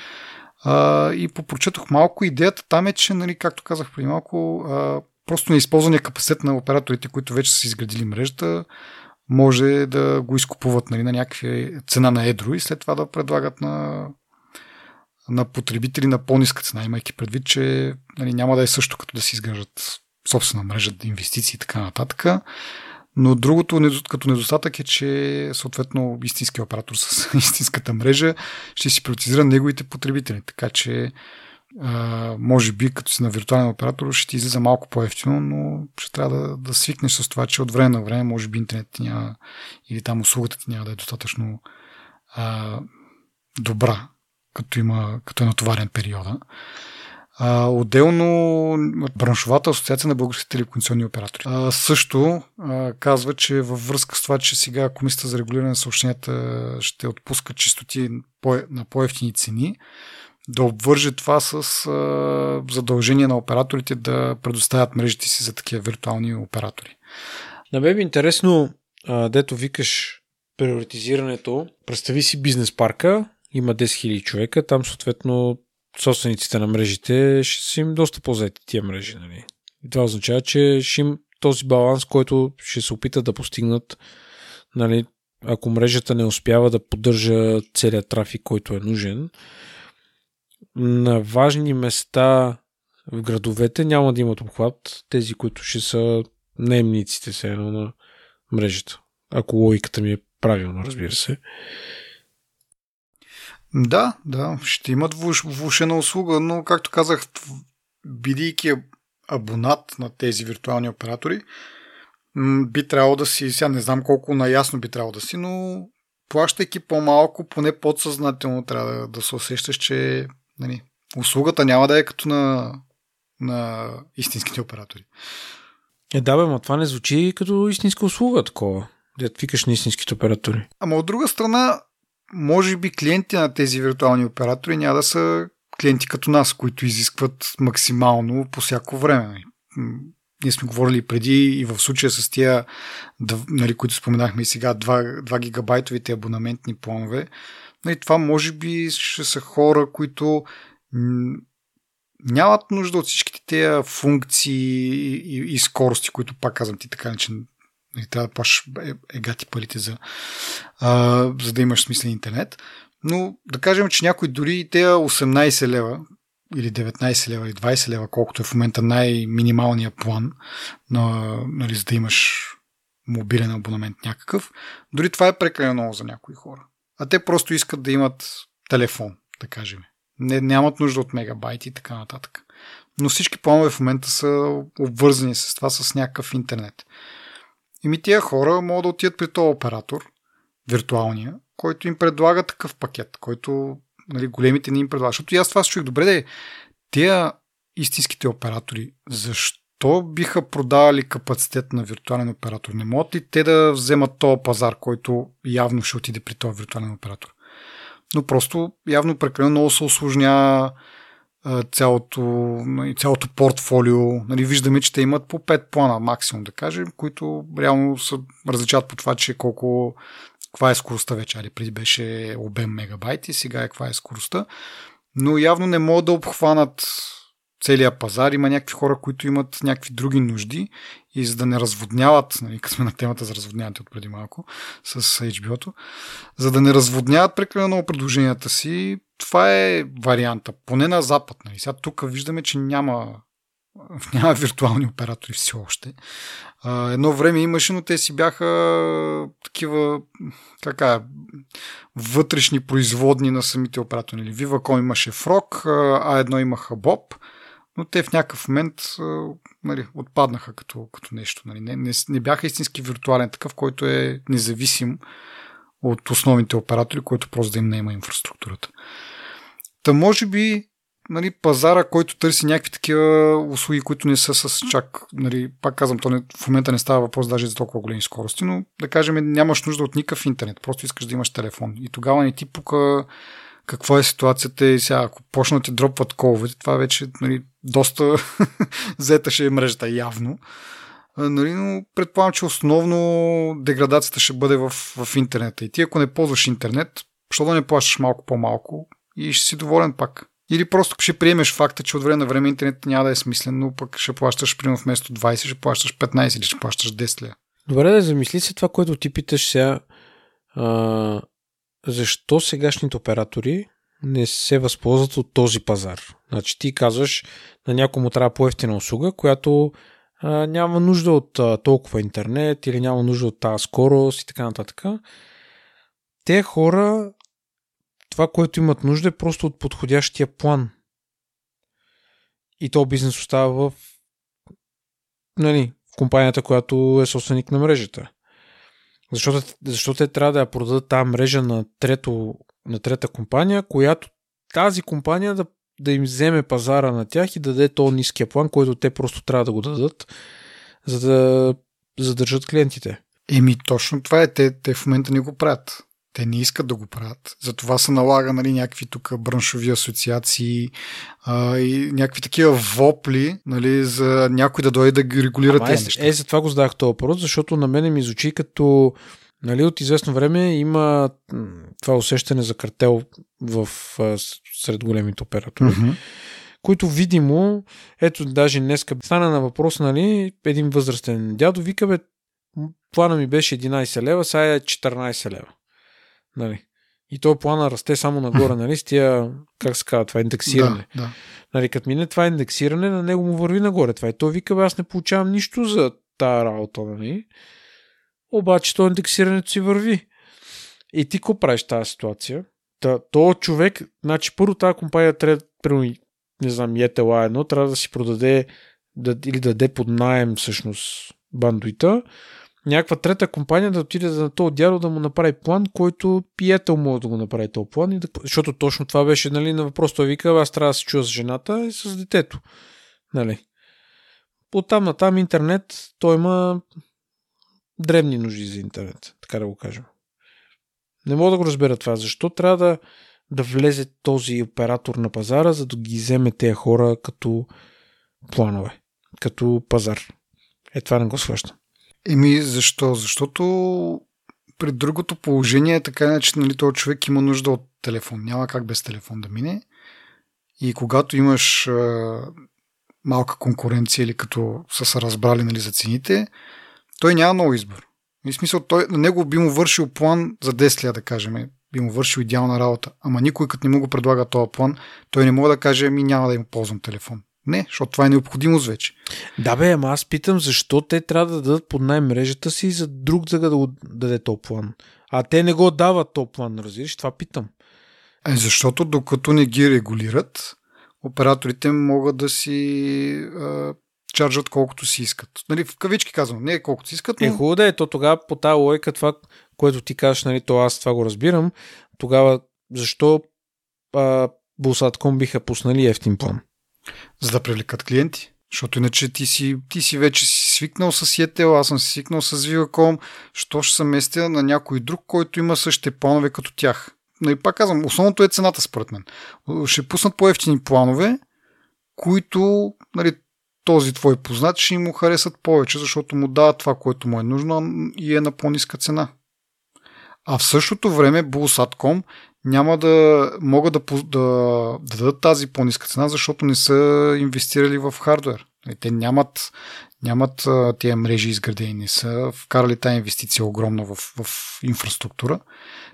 Uh, и попрочетох малко. Идеята там е, че, нали, както казах преди малко, uh, просто неизползвания капацитет на операторите, които вече са изградили мрежата, може да го изкупуват, нали, на някаква цена на едро и след това да предлагат на, на потребители на по-ниска цена, имайки предвид, че, нали, няма да е също като да си изграждат собствена мрежа, инвестиции и така нататък. Но другото като недостатък е, че съответно истински оператор с истинската мрежа ще си приоритизира неговите потребители. Така че може би като си на виртуален оператор ще ти излиза малко по-евтино, но ще трябва да, да свикнеш с това, че от време на време може би интернет ти няма или там услугата ти няма да е достатъчно а, добра, като има, като е натоварен периода. А, отделно браншовата асоциация на българските телекомуникационни оператори. А, също а, казва, че във връзка с това, че сега Комисията за регулиране на съобщенията ще отпуска чистоти на по-евтини цени, да обвърже това с а, задължение на операторите да предоставят мрежите си за такива виртуални оператори. На мен е интересно, а, дето викаш приоритизирането. Представи си бизнес парка, има десет хиляди човека, там съответно собствениците на мрежите ще са им доста по-заети тия мрежи. Нали? И това означава, че ще им този баланс, който ще се опитат да постигнат, нали, ако мрежата не успява да поддържа целият трафик, който е нужен. На важни места в градовете няма да имат обхват тези, които ще са наемниците се едно на мрежата. Ако логиката ми е правилна, разбира се. Да, да, ще имат влушена услуга, но както казах, бидейки абонат на тези виртуални оператори, би трябвало да си, сега не знам колко наясно би трябвало да си, но плащайки по-малко, поне подсъзнателно трябва да, да се усещаш, че, нали, услугата няма да е като на, на истинските оператори. Е, да бе, но това не звучи като истинска услуга такова, да викаш на истинските оператори. Ама от друга страна, може би клиенти на тези виртуални оператори няма да са клиенти като нас, които изискват максимално по всяко време. Ние сме говорили преди и в случая с тия, нали, които споменахме и сега, два, два гигабайтовите абонаментни планове. Нали, това може би ще са хора, които м- нямат нужда от всичките тези функции и, и, и скорости, които пак казвам ти така, че нали, трябва да плащаш егати парите за, а, за да имаш смислен интернет. Но да кажем, че някой дори и тези осемнайсет лева, или деветнайсет лева, или двайсет лева, колкото е в момента най-минималният план, на, нали, за да имаш мобилен абонамент някакъв. Дори това е прекалено много за някои хора. А те просто искат да имат телефон, да кажем. Не, нямат нужда от мегабайти и така нататък. Но всички планове в момента са обвързани с това, с някакъв интернет. И ми тия хора могат да отидат при този оператор, виртуалния, който им предлага такъв пакет, който, нали, големите не им предлагат. Защото и аз това се чух. Добре, де, тия истинските оператори, защо биха продавали капацитет на виртуален оператор? Не могат ли те да вземат този пазар, който явно ще отиде при този виртуален оператор? Но просто явно прекалено много се усложня цялото, цялото портфолио. Нали, виждаме, че те имат по пет плана максимум, да кажем, които реално се различават по това, че колко каква е скоростта вече, али преди беше обем мегабайти, сега е каква е скоростта, но явно не могат да обхванат целия пазар, има някакви хора, които имат някакви други нужди и за да не разводняват, нали, като сме на темата за разводняването от преди малко с Ейч Би О-то, за да не разводняват прекалено много предложенията си, това е варианта, поне на запад. Нали. Сега тук виждаме, че няма няма виртуални оператори все още. Едно време имаше, но те си бяха такива така, вътрешни производни на самите оператори. VivaCom имаше Frog, А едно имаха Bob, но те в някакъв момент, нали, отпаднаха като, като нещо. Нали. Не, не, не бяха истински виртуален такъв, който е независим от основните оператори, който просто да им не има инфраструктурата. Та може би, нали, пазара, който търси някакви такива услуги, които не са с чак, нали, пак казвам, то не, в момента не става въпрос даже за толкова големи скорости, но да кажем, нямаш нужда от никакъв интернет, просто искаш да имаш телефон и тогава не ти пука каква е ситуацията и сега, ако почнат да ти дропват коловете, това вече, нали, доста зета ще е мрежата явно, нали, но предполагам, че основно деградацията ще бъде в, в интернета и ти ако не ползваш интернет, защо да не плащаш малко по-малко и ще си доволен пак. Или просто ще приемеш факта, че от време на време интернет няма да е смислен, но пък ще плащаш примерно вместо двайсет, ще плащаш петнайсет или ще плащаш десет лева. Добре, да замисли се това, което ти питаш сега. А, защо сегашните оператори не се възползват от този пазар? Значи ти казваш, на някому трябва по-евтина услуга, която а, няма нужда от а, толкова интернет или няма нужда от тази скорост и така нататък. Те хора това, което имат нужда е просто от подходящия план. И то бизнес остава в, нали, в компанията, която е собственик на мрежата. Защото, защото те трябва да я продадат тази мрежа на, трето, на трета компания, която тази компания да да им вземе пазара на тях и да даде то ниския план, който те просто трябва да го дадат, за да задържат клиентите. Еми, точно това е. Те, те в момента не го правят. Те не искат да го правят. Затова се налага, нали, някакви тук браншови асоциации а, и някакви такива вопли, нали, за някой да дойде да регулира тези е, неща. Е, за това го задах този въпрос, защото на мене ми звучи като, нали, от известно време има това усещане за картел в, сред големите оператори, mm-hmm. които видимо, ето даже днеска стана на въпрос, нали, един възрастен дядо вика, бе, плана ми беше единайсет лева, сега е четиринайсет лева. Нали. И този плана расте само нагоре, нали, с тия, как се казва, това индексиране. Да, да. Нали, като мине това индексиране, на него му върви нагоре това. И той вика, бе, аз не получавам нищо за тая работа, нали. Обаче то индексирането си върви. И ти какво правиш тази ситуация? Та, то човек, значи първо тази компания трябва, при, не знам, Yettel а едно, трябва да си продаде да, или да даде под наем всъщност бандуита. Някаква трета компания да отиде на този дядо да му направи план, който Yettel може да го направи този план. И да... Защото точно това беше, нали, на въпрос. Той вика, аз трябва да се чуя с жената и с детето. Нали. Оттам на там интернет, той има дребни нужди за интернет, така да го кажем. Не мога да го разбера това. Защо трябва да, да влезе този оператор на пазара, за да ги вземе тези хора като планове, като пазар? Е, това не го схващам. Еми, защо? Защото при другото положение е така, че, нали, този човек има нужда от телефон. Няма как без телефон да мине. И когато имаш а, малка конкуренция или като са се разбрали, нали, за цените, той няма много избор. И в смисъл, той, на него би му вършил план за десет лева, да кажем. Би му вършил идеална работа. Ама никой, като не му го предлага този план, той не може да каже, ми няма да им ползвам телефон. Не, защото това е необходимост вече. Да бе, ама аз питам, защо те трябва да дадат под най мрежата си за друг, за да го даде този план. А те не го дават този план, разбираш, това питам. Е, защото докато не ги регулират, операторите могат да си а, чарджат колкото си искат. Нали, в кавички казвам, не колкото си искат. Но... Е, хубаво да е, то тогава по тази логика това, което ти казваш, нали, то аз това го разбирам, тогава защо а, Булсатком биха пуснали ефтин план? За да привлекат клиенти, защото иначе ти си, ти си вече си свикнал с Yettel, аз съм си свикнал с VivaCom, що ще се местя на някой друг, който има същите планове като тях. Но и пак казвам, основното е цената според мен. Ще пуснат по-евтини планове, които, нали, този твой познат ще му харесат повече, защото му дава това, което му е нужно и е на по-ниска цена. А в същото време Булсатком няма да могат да, да, да дадат тази по-ниска цена, защото не са инвестирали в хардуер. Те нямат, нямат тези мрежи изградени, не са вкарали тази инвестиция огромна в, в инфраструктура.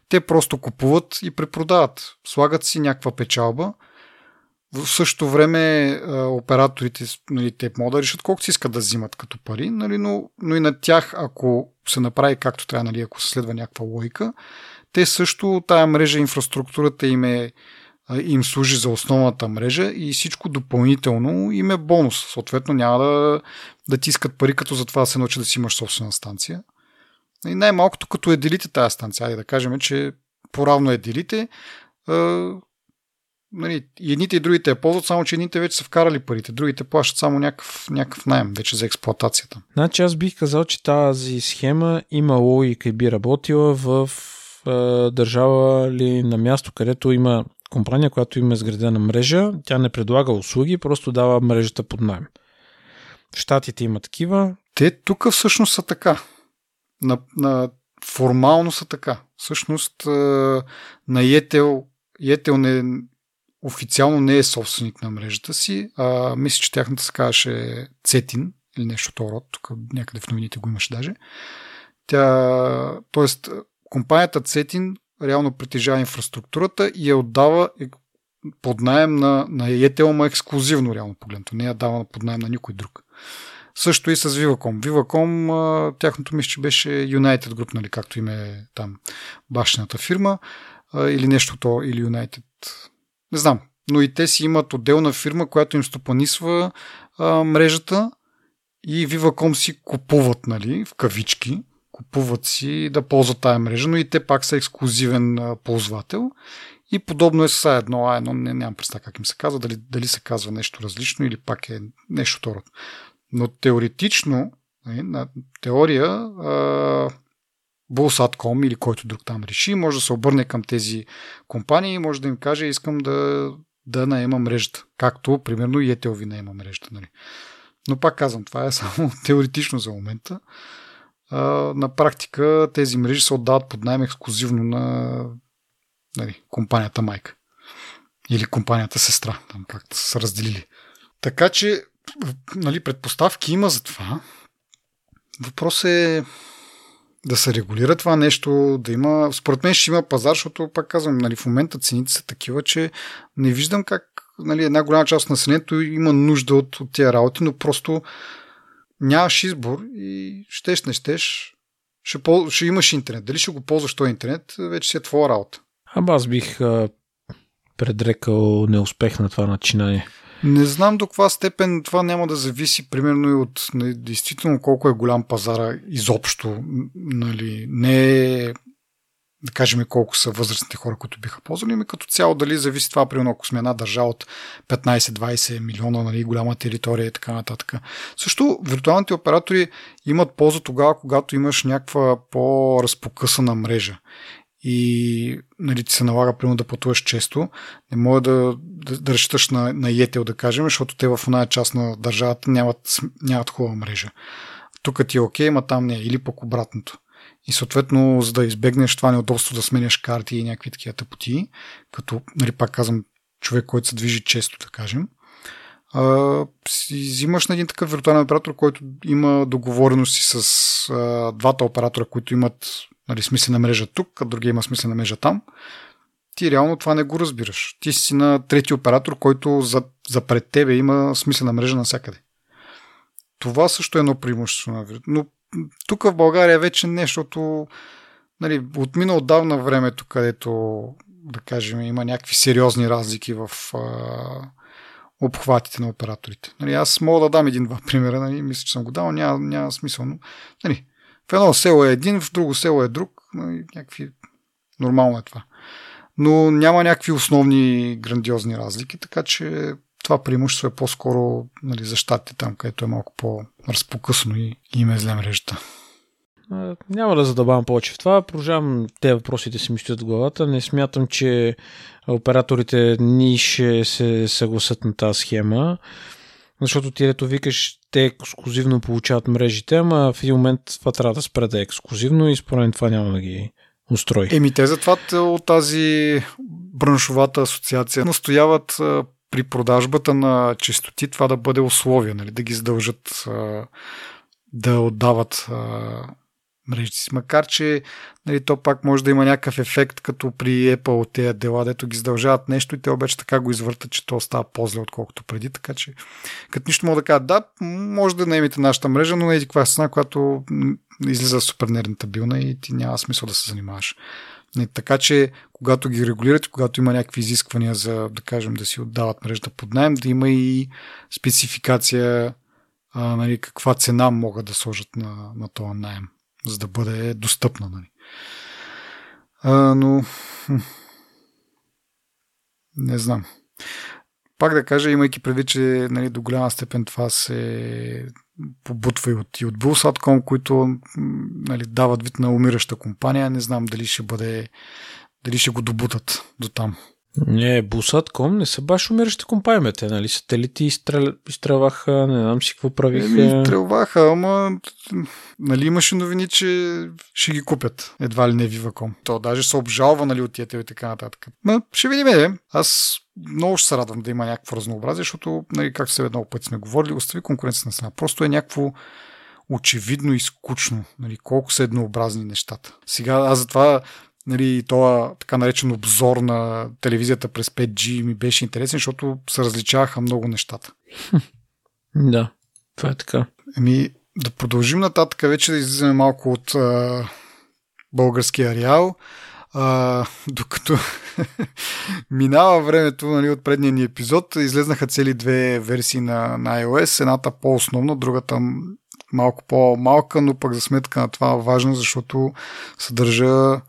Те просто купуват и препродават. Слагат си някаква печалба. В същото време операторите, нали, те могат да решат колко си искат да взимат като пари, нали, но, но и на тях, ако се направи както трябва, нали, ако се следва някаква логика, те също, тая мрежа, инфраструктурата им, е, им служи за основната мрежа и всичко допълнително им е бонус. Съответно няма да, да ти искат пари, като за това да се научи да си имаш собствена станция. И най-малкото като е делите тая станция, айде да кажем, че по-равно е делите, нали, и едните и другите я ползват, само че едните вече са вкарали парите, другите плащат само някакъв, някакъв наем вече за експлоатацията. Значи аз бих казал, че тази схема има логика и би работила в е, държава ли на място, където има компания, която има изградена мрежа, тя не предлага услуги, просто дава мрежата под наем. В Щатите има такива. Те тук всъщност са така. На, на, формално са така. Всъщност е, на Yettel, Yettel не официално не е собственик на мрежата си. А, мисля, че тяхната се казваше Cetin или нещо този род. Тук някъде в новините го имаше даже. Тя, тоест, компанията Cetin реално притежава инфраструктурата и я отдава под наем на, на Yettel, ма ексклюзивно реално погледнато. Не я дава под наем на никой друг. Също и с VivaCom. VivaCom, тяхното мисля, че беше United Group, нали, както им е там бащината фирма или нещо то, или United... Не знам, но и те си имат отделна фирма, която им стопанисва а, мрежата и VivaCom си купуват, нали, в кавички, купуват си да ползват тая мрежа, но и те пак са ексклюзивен а, ползвател И подобно е с А едно, А едно, не, нямам представа как им се казва, дали, дали се казва нещо различно или пак е нещо второ. Но теоретично, на теория, Булсат точка ком или който друг там реши, може да се обърне към тези компании и може да им каже, искам да, да наема мрежата. Както, примерно, Yettel ви наема мрежата. Нали? Но пак казвам, това е само теоретично за момента. На практика тези мрежи се отдават под найем ексклюзивно на, нали, компанията майка или компанията сестра, там както са се разделили. Така че, нали, предпоставки има за това. Въпрос е да се регулира това нещо, да има... Според мен ще има пазар, защото, пак казвам, нали, в момента цените са такива, че не виждам как, нали, една голяма част от населението има нужда от, от тия работи, но просто нямаш избор и щеш, не щеш, ще, пол... ще имаш интернет. Дали ще го ползваш този интернет, вече си е твоя работа. Ама аз бих а, предрекал неуспех на това начинание. Не знам до каква степен това няма да зависи, примерно, и от не, действително колко е голям пазара изобщо. Нали, не да кажем колко са възрастните хора, които биха ползвали, но като цяло дали зависи това, примерно, ако сме една държава от петнайсет-двайсет милиона, нали, голяма територия и така нататък. Също виртуалните оператори имат полза тогава, когато имаш някаква по-разпокъсана мрежа. И, нали, ти се налага примерно да пътуваш често, не може да, да, да разчиташ на, на Yettel, да кажем, защото те в една част на държавата нямат, нямат хубава мрежа. Тук ти е окей, ма там не е, или пък обратното. И съответно, за да избегнеш това неудобство да сменяш карти и някакви такива тъпоти, като, нали, пак казвам, човек, който се движи често, да кажем, Uh, взимаш на един такъв виртуален оператор, който има договорености с uh, двата оператора, които имат, нали, смислена мрежа тук, а другия има смислена мрежа там. Ти реално това не го разбираш. Ти си на трети оператор, който за, за пред тебе има смислена мрежа навсякъде. Това също е едно преимущество. Но тук в България вече нещото, нали, отмина отдавна времето, където, да кажем, има някакви сериозни разлики в uh, обхватите на операторите. Нали, аз мога да дам един-два примера, нали, мисля, че съм го дал, няма, няма смисъл. Но, нали, в едно село е един, в друго село е друг. Нали, някакви... Нормално е това. Но няма някакви основни грандиозни разлики, така че това преимущество е по-скоро, нали, за щатите там, където е малко по-разпокъсно и им е зле мрежата. Няма да задълбавам повече в това. Продължавам, те въпросите си ми стоят в главата. Не смятам, че операторите ни ще се съгласат на тази схема, защото ти, ето викаш, те ексклюзивно получават мрежите, ама в един момент това трябва да спре да е ексклюзивно и според мен това няма да ги устрои. Еми те затова от тази браншовата асоциация настояват при продажбата на честоти това да бъде условие, нали? Да ги задължат да отдават мрежите си, макар че, нали, то пак може да има някакъв ефект, като при Apple от тези дела, дето ги задължават нещо и те обаче така го извъртат, че то става по-зле отколкото преди, така че като нищо мога да кажа, да, може да наемете нашата мрежа, но не е такава цена, която излиза супер нерентабилна и ти няма смисъл да се занимаваш. Не, така че, когато ги регулират, когато има някакви изисквания за, да кажем, да си отдават мрежата под наем, да има и спецификация, а, нали, каква цена могат да сложат на, на този наем, за да бъде достъпна. Нали. А, но не знам. Пак да кажа, имайки предвид, че, нали, до голяма степен това се побутва и от, и от Булсатком, които, нали, дават вид на умираща компания. Не знам дали ще бъде, дали ще го добутат до там. Не, Булсатком не са баш умиращи компания. Те, нали, сателити изтрел... изтрелваха, не знам си какво правиха. Е, изтрелваха, ама, нали, имаше новини, че ще ги купят. Едва ли не VivaCom. То даже са обжалва, нали, от Yettel и така нататък. Ма, ще видим, е. Аз много ще се радвам да има някакво разнообразие, защото, нали, както се едно път сме говорили, остави конкуренция на страна. Просто е някакво очевидно и скучно. Нали, колко са еднообразни нещата. Сега аз затова... Нали, това така наречен обзор на телевизията през пет джи ми беше интересен, защото се различаваха много нещата. Да, това е така. Ами, да продължим нататък, вече да излизаме малко от а, българския реал, а, докато минава времето, нали, от предния ни епизод, излезнаха цели две версии на, на iOS, едната по-основна, другата малко по-малка, но пък за сметка на това важно, защото съдържа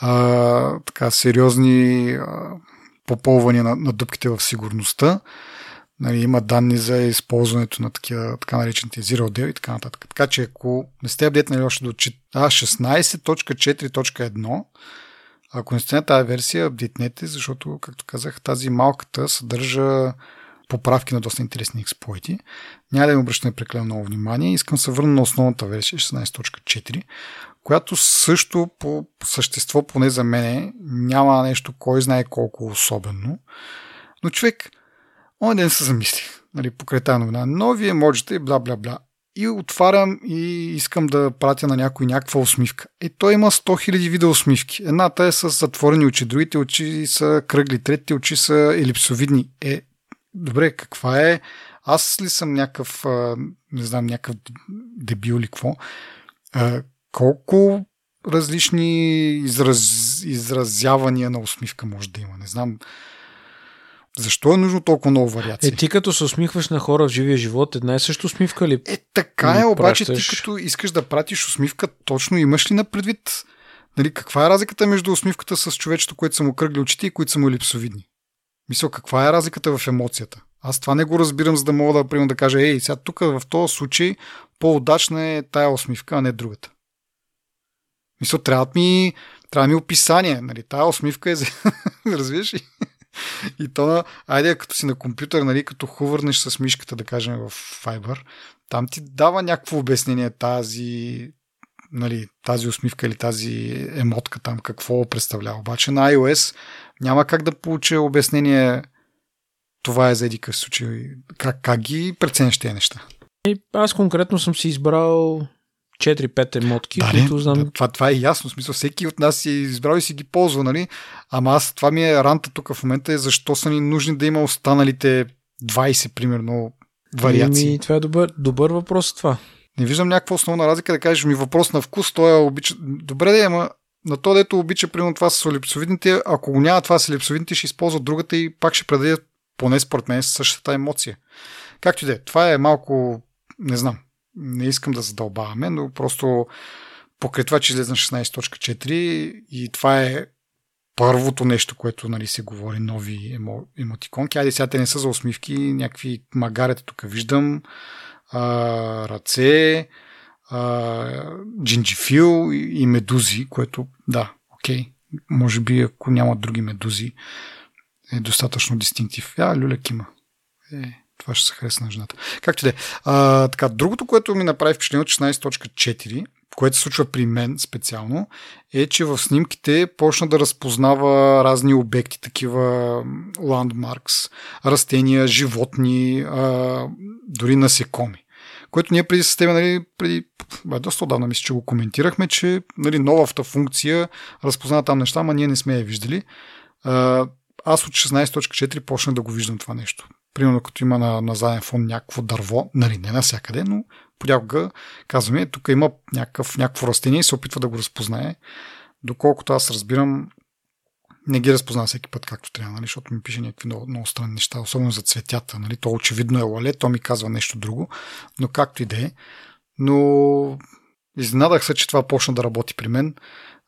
а, така сериозни а, попълвания на, на дупките в сигурността. Нали, има данни за използването на такива, така наречените Zero Day и така нататък. Така че ако не сте апдейтнали още до шестнайсет точка четири точка едно, ако не сте на тази версия, апдейтнете, защото, както казах, тази малката съдържа поправки на доста интересни експлойти. Няма да им обръщаме преклено много внимание. Искам да се върна на основната версия, шестнайсет точка четири, която също по същество, поне за мене, няма нещо кой знае колко особено. Но човек, онен ден се замислих, нали, покрай тази новина. Но вие можете и бла-бла-бла. И отварям и искам да пратя на някой някаква усмивка. Е, той има сто хиляди вида усмивки. Едната е с затворени очи, другите очи са кръгли, третите очи са елипсовидни. Е, добре, каква е? Аз ли съм някакъв, не знам, някакъв дебил или какво? Колко различни израз, изразявания на усмивка може да има? Не знам. Защо е нужно толкова много вариации? Е, ти като се усмихваш на хора в живия живот, една и също усмивка ли? Е, така е, обаче пращаш? Ти като искаш да пратиш усмивка, точно имаш ли на предвид? Нали, каква е разликата между усмивката с човечето, което са му кръгли очите и които са му елипсовидни? Мисля, каква е разликата в емоцията? Аз това не го разбирам, за да мога да, примерно, да кажа, ей, сега тук в този случай по-удачна е тая усмивка, а не другата. Мисля, трябва ми, трябва ми описание. Нали, тая усмивка е, развиеш ли? И то на, айде, като си на компютър, нали, като хувърнеш с мишката, да кажем, в Fiber, там ти дава някакво обяснение тази, нали, тази усмивка или тази емотка там, какво представлява. Обаче на iOS няма как да получи обяснение това е за едикъв случай. Как, как ги прецениш тези неща? И аз конкретно съм си избрал четири-пет емотки, да, които знам. Да, това, това е ясно. В смисъл, всеки от нас си избрал и си ги ползва, нали? Ама аз, това ми е ранта тук в момента е защо са ни нужни да има останалите двайсет, примерно, вариации. Ми, това е добър, добър въпрос това. Не виждам някаква основна разлика да кажеш ми въпрос на вкус, той обича... Добре да е, ама на то, дето обича, примерно, това с елипсовидните, ако го няма това с елипсовидните, ще използват другата и пак ще предаде, поне според мен, същата емоция. Както и да е, това е малко, не знам. Не искам да задълбаваме, но просто покрай това, че излезе на шестнайсет точка четири и това е първото нещо, което, нали, се говори, нови емо, емотиконки. Айде, сега те не са за усмивки, някакви магарета тук виждам, а, ръце, а, джинджифил и медузи, което, да, окей, може би ако няма други медузи, е достатъчно дистинктив. А, люляк има. Е... Това ще се хареса на жената. Както да е. Така, другото, което ми направи впечатление от шестнайсет точка четири, което се случва при мен специално, е, че в снимките почна да разпознава разни обекти, такива ландмаркс, растения, животни, а, дори насекоми. Което ние преди система, нали, преди бе, доста отдавна мисля, че го коментирахме, че, нали, новата функция разпознава там неща, ама ние не сме я виждали. А, аз от шестнайсет точка четири почна да го виждам това нещо. Примерно като има на, на заден фон някакво дърво, нали, не навсякъде, но понякога казваме, тук има някакъв, някакво растение и се опитва да го разпознае. Доколкото аз разбирам, не ги разпознава всеки път както трябва, нали, защото ми пише някакви много, много странни неща, особено за цветята. Нали, то очевидно е лале, то ми казва нещо друго, но както и да е. Но изненадах се, че това почна да работи при мен.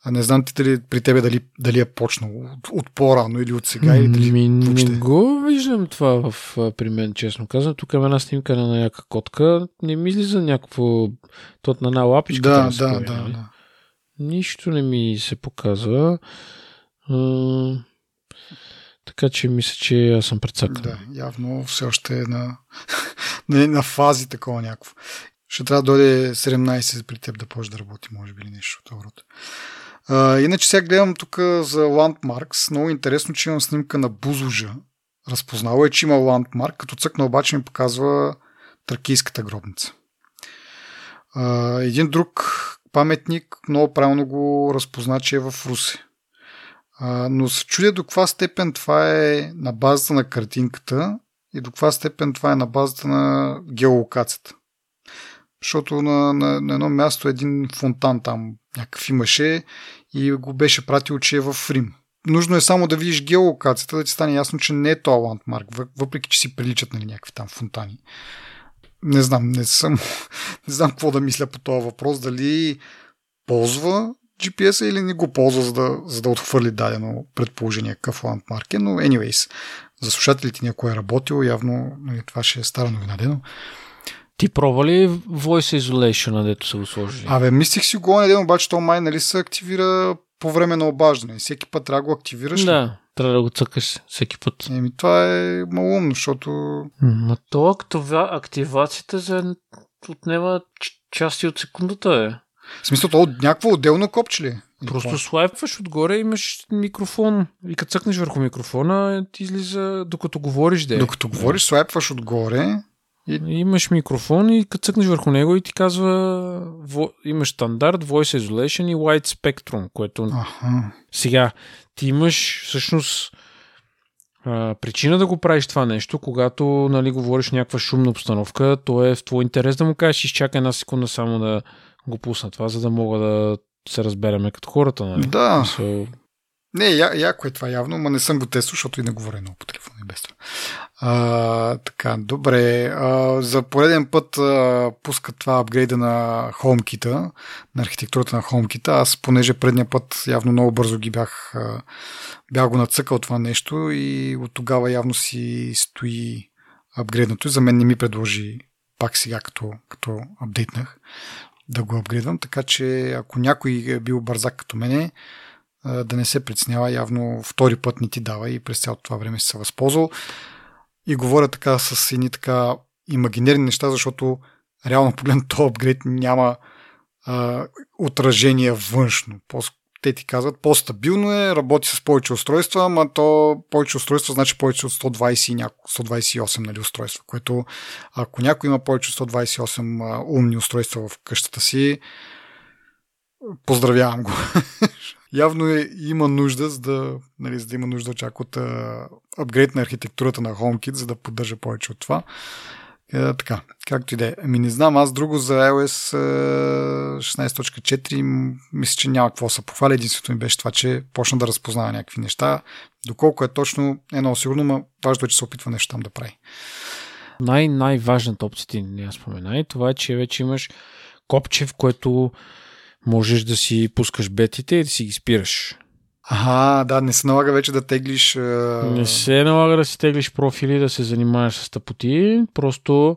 А не знам ти дали, при тебе дали, дали е почнало от, от по-рано или от сега. Или дали ми, въобще... Не го виждам това в, при мен, честно казвам. Тук има една снимка на някаква котка. Не ми излиза някакво... Тот на една лапичка. Да, да, споя, да, да. Нищо не ми се показва. А, така че мисля, че аз съм прецакан. Да, явно все още е на, на фази такова някакво. Ще трябва да дойде седемнайсет при теб да почне да работи, може би, или нещо от това. Uh, иначе сега гледам тук за ландмаркс. Много интересно, че имам снимка на бузлужа. Разпознало е, че има ландмарк, като цъкна обаче ми показва тракийската гробница. Uh, един друг паметник много правилно го разпозна, че е в Русе. Uh, но се чудя до каква степен това е на базата на картинката и до каква степен това е на базата на геолокацията. Защото на, на, на едно място един фонтан там някакъв имаше и го беше пратил, че е в Рим. Нужно е само да видиш геолокацията, да ти стане ясно, че не е този ландмарк, въпреки че си приличат, нали, някакви там фонтани. Не знам, не съм, не знам какво да мисля по този въпрос, дали ползва джи пи ес-а или не го ползва, за да, за да отхвърли дадено предположение какъв ландмарк е. Но anyways, за слушателите някой е работил, явно това ще е стара новина, но... Ти пробва ли Voice Isolation, дето са го сложили? Абе, мислих си го на ден, обаче то май, нали, се активира по време на обаждане. Всеки път трябва да го активираш. Да, ли? Трябва да го цъкаш всеки път. Еми, това е малумно, защото... Ма то актова... активацията за... отнема части от секундата, е. В смисъл, то от някакво отделно копче ли? Просто слайпваш отгоре, имаш микрофон и като цъкнеш върху микрофона, ти излиза докато говориш, де. Докато говориш, слайпваш отгоре... И... Имаш микрофон и като цъкнеш върху него и ти казва, во... имаш стандарт, Voice Isolation и Wide Spectrum, което Аха. Сега ти имаш всъщност а, причина да го правиш това нещо, когато, нали, говориш в някаква шумна обстановка, то е в твой интерес да му кажеш, изчакай една секунда само да го пусна това, за да мога да се разбереме като хората. Нали? Да. So... Не, я, яко е това явно, но не съм го тествал, защото и не говоря много по телефона и без това. А, така, добре. А, за пореден път а, пускат това апгрейда на HomeKit-а, на архитектурата на HomeKit-а. Аз, понеже предния път явно много бързо ги бях, а, бях го нацъкал това нещо и от тогава явно си стои апгрейдното. За мен не ми предложи пак сега, като, като апдейтнах, да го апгрейдвам. Така че, ако някой е бил бързак като мене, да не се притеснява, явно втори път не ти дава и през цялото това време си се възползвал. И говоря така с едни така имагинерни неща, защото реално погледнато този апгрейд няма а, отражение външно. Те ти казват, по-стабилно е, работи с повече устройства, ама то повече устройства значи повече от сто двайсет и няко, сто двайсет и осем, нали, устройства, което ако някой има повече от сто двайсет и осем а, умни устройства в къщата си, поздравявам го. Явно е, има нужда, за да, нали, за да има нужда чак от апгрейд на архитектурата на HomeKit, за да поддържа повече от това. Е, така, както и да е. Ами не знам, аз друго за iOS шестнайсет точка четири мисля, че няма какво да се похваля. Единството ми беше това, че почна да разпознава някакви неща. Доколко е точно, е много сигурно, но важно е, че се опитва нещо там да прави. Най- най-важната опция ти не я спомена и това е, че вече имаш копче, в което можеш да си пускаш бетите и да си ги спираш. Ага, да, не се налага вече да теглиш... Е... Не се налага да си теглиш профили, да се занимаваш с тъпоти, просто е,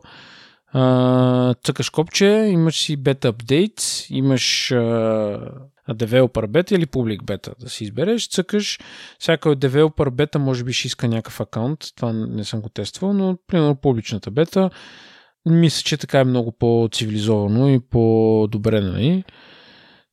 цъкаш копче, имаш си бета апдейт, имаш е, developer beta или public beta, да си избереш, цъкаш, всяка от developer beta може би ще иска някакъв акаунт, това не съм го тествал, но примерно публичната бета, мисля, че така е много по-цивилизовано и по-добре, нали?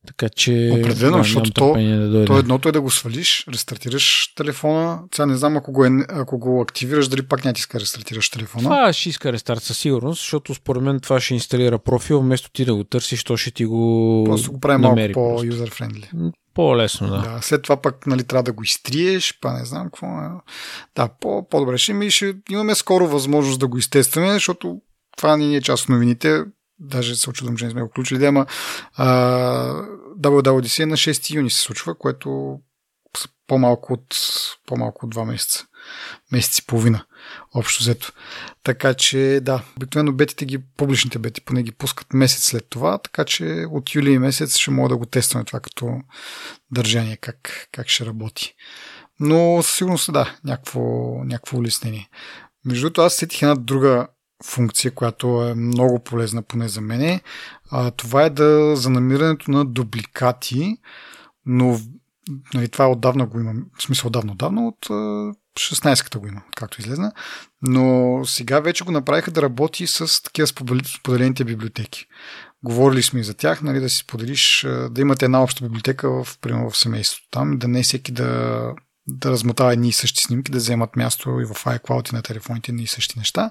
Така че... Определено, да, защото то, да то едното е да го свалиш, рестартираш телефона. Сега не знам, ако го, е, ако го активираш, дали пак няма ти иска рестартираш телефона. Това ще иска рестарт със сигурност, защото според мен това ще инсталира профил, вместо ти да го търсиш, то ще ти го Просто го прави намери, малко по-юзер-френдли. По-лесно, да. да. След това пък, нали, трябва да го изтриеш, па не знам какво... Да, по-добре. Ще, ще имаме скоро възможност да го изтестваме, защото това не е част от новините. Даже се очудвам, че не сме го включили, да, ама дабъл ю дабъл ю ди си на шести юни се случва, което по-малко от, по-малко от два месеца. Месец и половина, общо взето. Така че, да, обикновено бетите ги, публичните бети, поне ги пускат месец след това, така че от юли месец ще мога да го тестваме това като държание, как, как ще работи. Но със сигурност, да, някакво, някакво улеснение. Между другото, аз сетих една друга функция, която е много полезна поне за мене. А, това е да, за намирането на дубликати, но, нали, това отдавна го имам, в смисъл отдавна-отдавна, от шестнайсетката го има, както излезна, но сега вече го направиха да работи с такива споделените библиотеки. Говорили сме и за тях, нали, да си споделиш, да имате една обща библиотека в, примерно, в семейството там, да не всеки да да размотава едни и същи снимки, да вземат място и в iCloud и на телефоните едни и същи неща.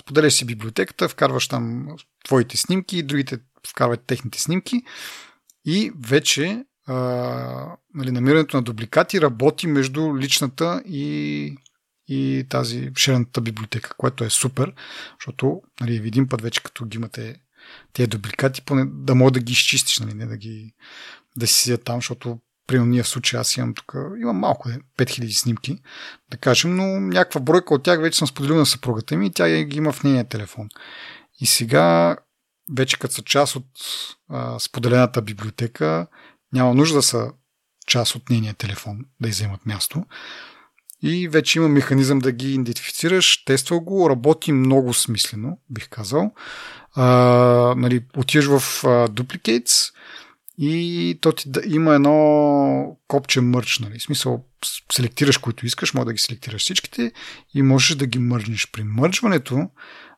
Споделяш си библиотеката, вкарваш там твоите снимки, другите вкарват техните снимки и вече а, нали, намирането на дубликати работи между личната и, и тази шерената библиотека, което е супер, защото, нали, един път вече като ги имате тези дубликати, поне да може да ги изчистиш, нали, не да ги да си седят там, защото при ония случай аз имам тук, имам малко, пет хиляди снимки, да кажем, но някаква бройка от тях вече съм споделил на съпругата ми и тя ги има в нейния телефон. И сега, вече като са част от а, споделената библиотека, Няма нужда да са част от нейния телефон, да изземат място. И вече има механизъм да ги идентифицираш. Тествал го, работи много смислено, бих казал. А, нали, отиваш в а, Duplicates и то ти да, има едно копче мърч. Нали. В смисъл, селектираш които искаш, може да ги селектираш всичките и можеш да ги мържнеш. При мърджването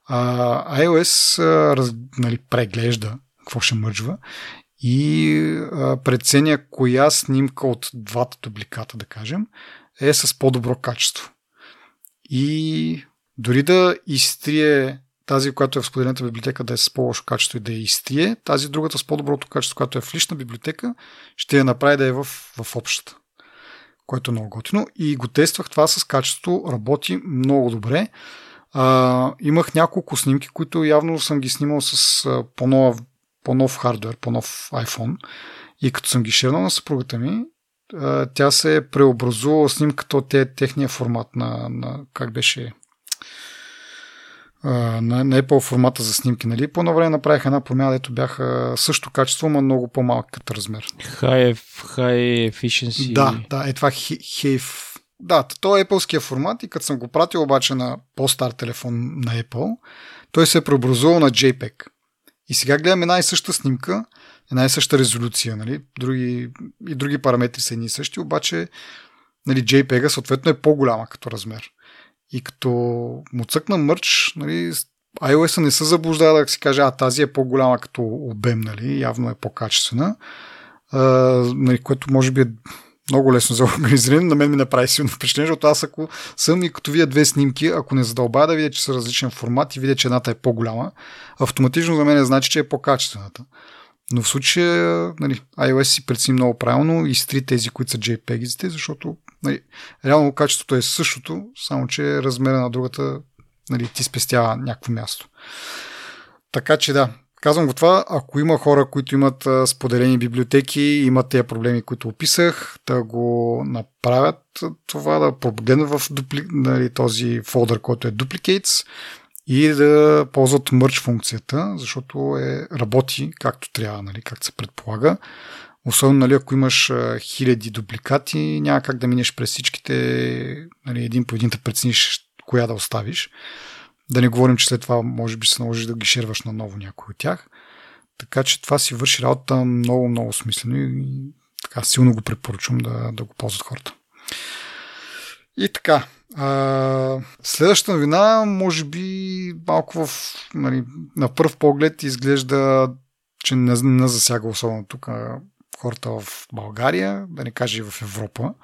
а, iOS а, раз, нали, преглежда какво ще мърджва и а, преценя коя снимка от двата дубликата, да кажем, е с по-добро качество. И дори да изтрие тази, която е в споделената библиотека, да е с по-лошо качество и да я изтрие, тази другата с по-доброто качество, която е в лична библиотека, ще я направи да е в, в общата, което е много готино. И го тествах това с качество, работи много добре. А, имах няколко снимки, които явно съм ги снимал с по-нов, по-нов хардвер, по-нов iPhone, и като съм ги шернал на съпругата ми, тя се е преобразувала снимката от техния формат на, на как беше на, на Apple формата за снимки. Нали? По едно време направих една промяна, дето бяха също качество, но много по-малък като размер. High, high efficiency. Да, да, е това хейф. Да, то е Apple-ския формат и като съм го пратил обаче на по-стар телефон на Apple, той се е преобразувал на JPEG. И сега гледам една и съща снимка, една и съща резолюция, нали? Други, и други параметри са едни и същи, обаче нали, JPEG-а съответно е по-голяма като размер. И като му цъкна мърч, нали, iOS-а не се заблуждава да си каже, а тази е по-голяма като обем, нали? Явно е по-качествена, а, нали, което може би е много лесно за организиране, на мен ми направи силно впечатление, защото аз ако съм и като видя две снимки, ако не задълбая да видя, че са различен формат и видя, че едната е по-голяма, автоматично за мен значи, че е по-качествената. Но в случая нали, iOS си прецени много правилно и изтри тези, които са JPEG-ите, защото нали, реално качеството е същото, само че размера на другата нали, ти спестява някакво място. Така че да, казвам го това, ако има хора, които имат а, споделени библиотеки, имат тези проблеми, които описах, да го направят това, да прогледнат в дупли, нали, този фолдър, който е Duplicates, и да ползват мърч функцията, защото е, работи както трябва, нали, както се предполага. Особено нали, ако имаш а, хиляди дупликати, няма как да минеш през всичките, нали, един по един да прецениш коя да оставиш. Да не говорим, че след това може би се наложи да ги шерваш наново някой от тях. Така че това си върши работа много, много смислено и така силно го препоръчвам да, да го ползват хората. И така. А, следващата новина може би малко в, нали, на пръв поглед изглежда, че не, не засяга особено тук хората в България, да не кажа и в Европа,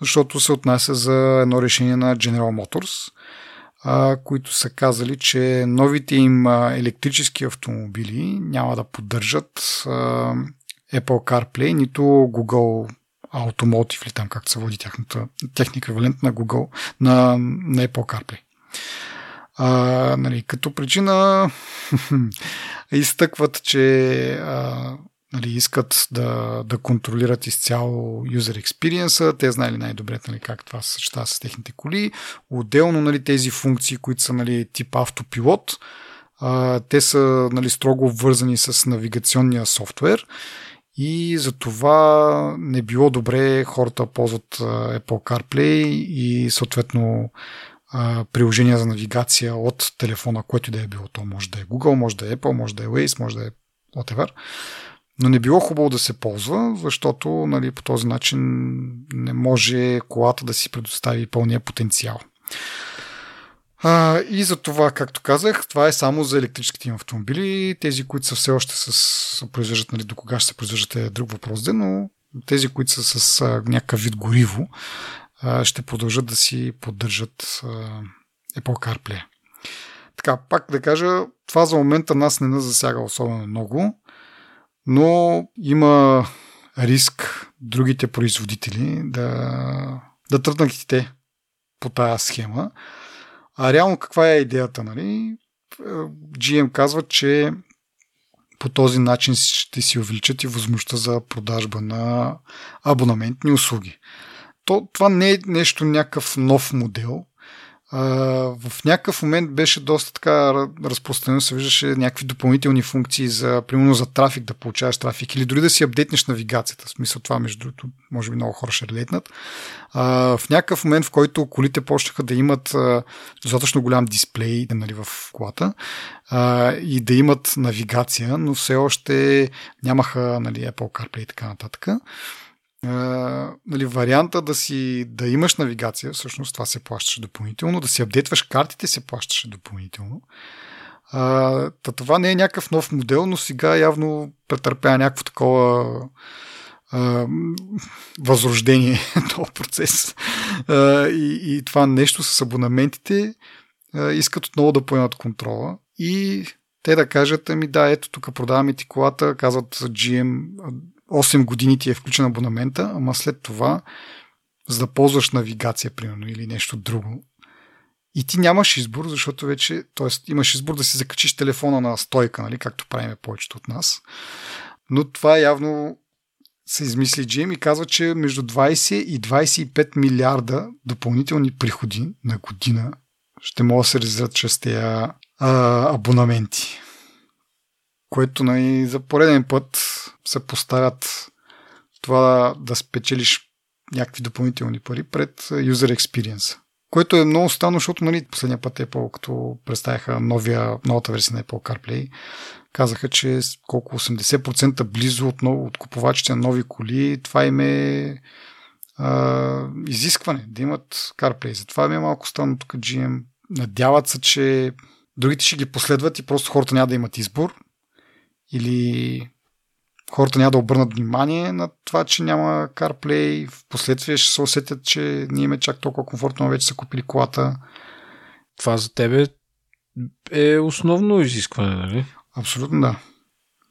защото се отнася за едно решение на General Motors, а, които са казали, че новите им електрически автомобили няма да поддържат а, Apple CarPlay, нито Google Automotive, ли там как се води техната, техния еквивалент на Google, на, на Apple CarPlay. А, нали, като причина изтъкват, че а, нали, искат да, да контролират изцяло user experience-а, те знали най-добре нали, как това се съчетава с техните коли. Отделно нали, тези функции, които са нали, тип автопилот, а, те са нали, строго вързани с навигационния софтуер. И затова не било добре хората ползват Apple CarPlay и съответно приложения за навигация от телефона, което да е било. То може да е Google, може да е Apple, може да е Waze, може да е whatever. Но не било хубаво да се ползва, защото нали, по този начин не може колата да си предостави пълния потенциал. А, и за това, както казах, това е само за електрическите им автомобили. Тези, които са все още с произвеждат, нали, до кога ще се произвеждат е друг въпрос, де, но тези, които са с а, някакъв вид гориво, а, ще продължат да си поддържат а, Apple CarPlay. Така, пак да кажа, това за момента нас не засяга особено много, но има риск другите производители да, да тръгнат и те по тази схема. А реално каква е идеята? Нали? джи ем казва, че по този начин ще си увеличат и възможността за продажба на абонаментни услуги. То, това не е нещо някакъв нов модел. в някакъв момент беше доста така разпространено, се виждаше някакви допълнителни функции за, примерно за трафик, да получаваш трафик или дори да си апдейтнеш навигацията. В смисъл това, между другото, може би много хора ще релейтнат. В някакъв момент, в който колите почнаха да имат достатъчно голям дисплей, нали, в колата и да имат навигация, но все още нямаха, нали, Apple CarPlay и така нататък. Uh, нали, варианта да си да имаш навигация, всъщност това се плащаше допълнително, да си апдейтваш картите се плащаше допълнително. Uh, та това не е някакъв нов модел, но сега явно претърпя някакво такова uh, възрождение този процес. Uh, и, и това нещо с абонаментите uh, искат отново да поемат контрола и те да кажат, ами да, ето тук продаваме ти колата, казват джи ем, осем години ти е включен абонамента, ама след това, за да ползваш навигация, примерно, или нещо друго. И ти нямаш избор, защото вече, т.е. имаш избор да си закачиш телефона на стойка, нали, както правиме повечето от нас. Но това явно се измисли джи ем и казва, че между двайсет и двайсет и пет милиарда допълнителни приходи на година ще могат да се реализират чрез тези абонаменти. Което най- за пореден път се поставят това да, да спечелиш някакви допълнителни пари пред User Experience. Което е много странно, защото, нали, последния път Apple, като представяха новия, новата версия на Apple CarPlay, казаха, че колко осемдесет процента близо отново от купувачите на нови коли, това им е а, изискване да имат CarPlay. Затова ми е малко странно тук джи ем. Надяват се, че другите ще ги последват и просто хората няма да имат избор. Или хората няма да обърнат внимание на това, че няма CarPlay, в последствие ще се усетят, че не им е чак толкова комфортно, вече са купили колата. Това за тебе е основно изискване, нали? Абсолютно да.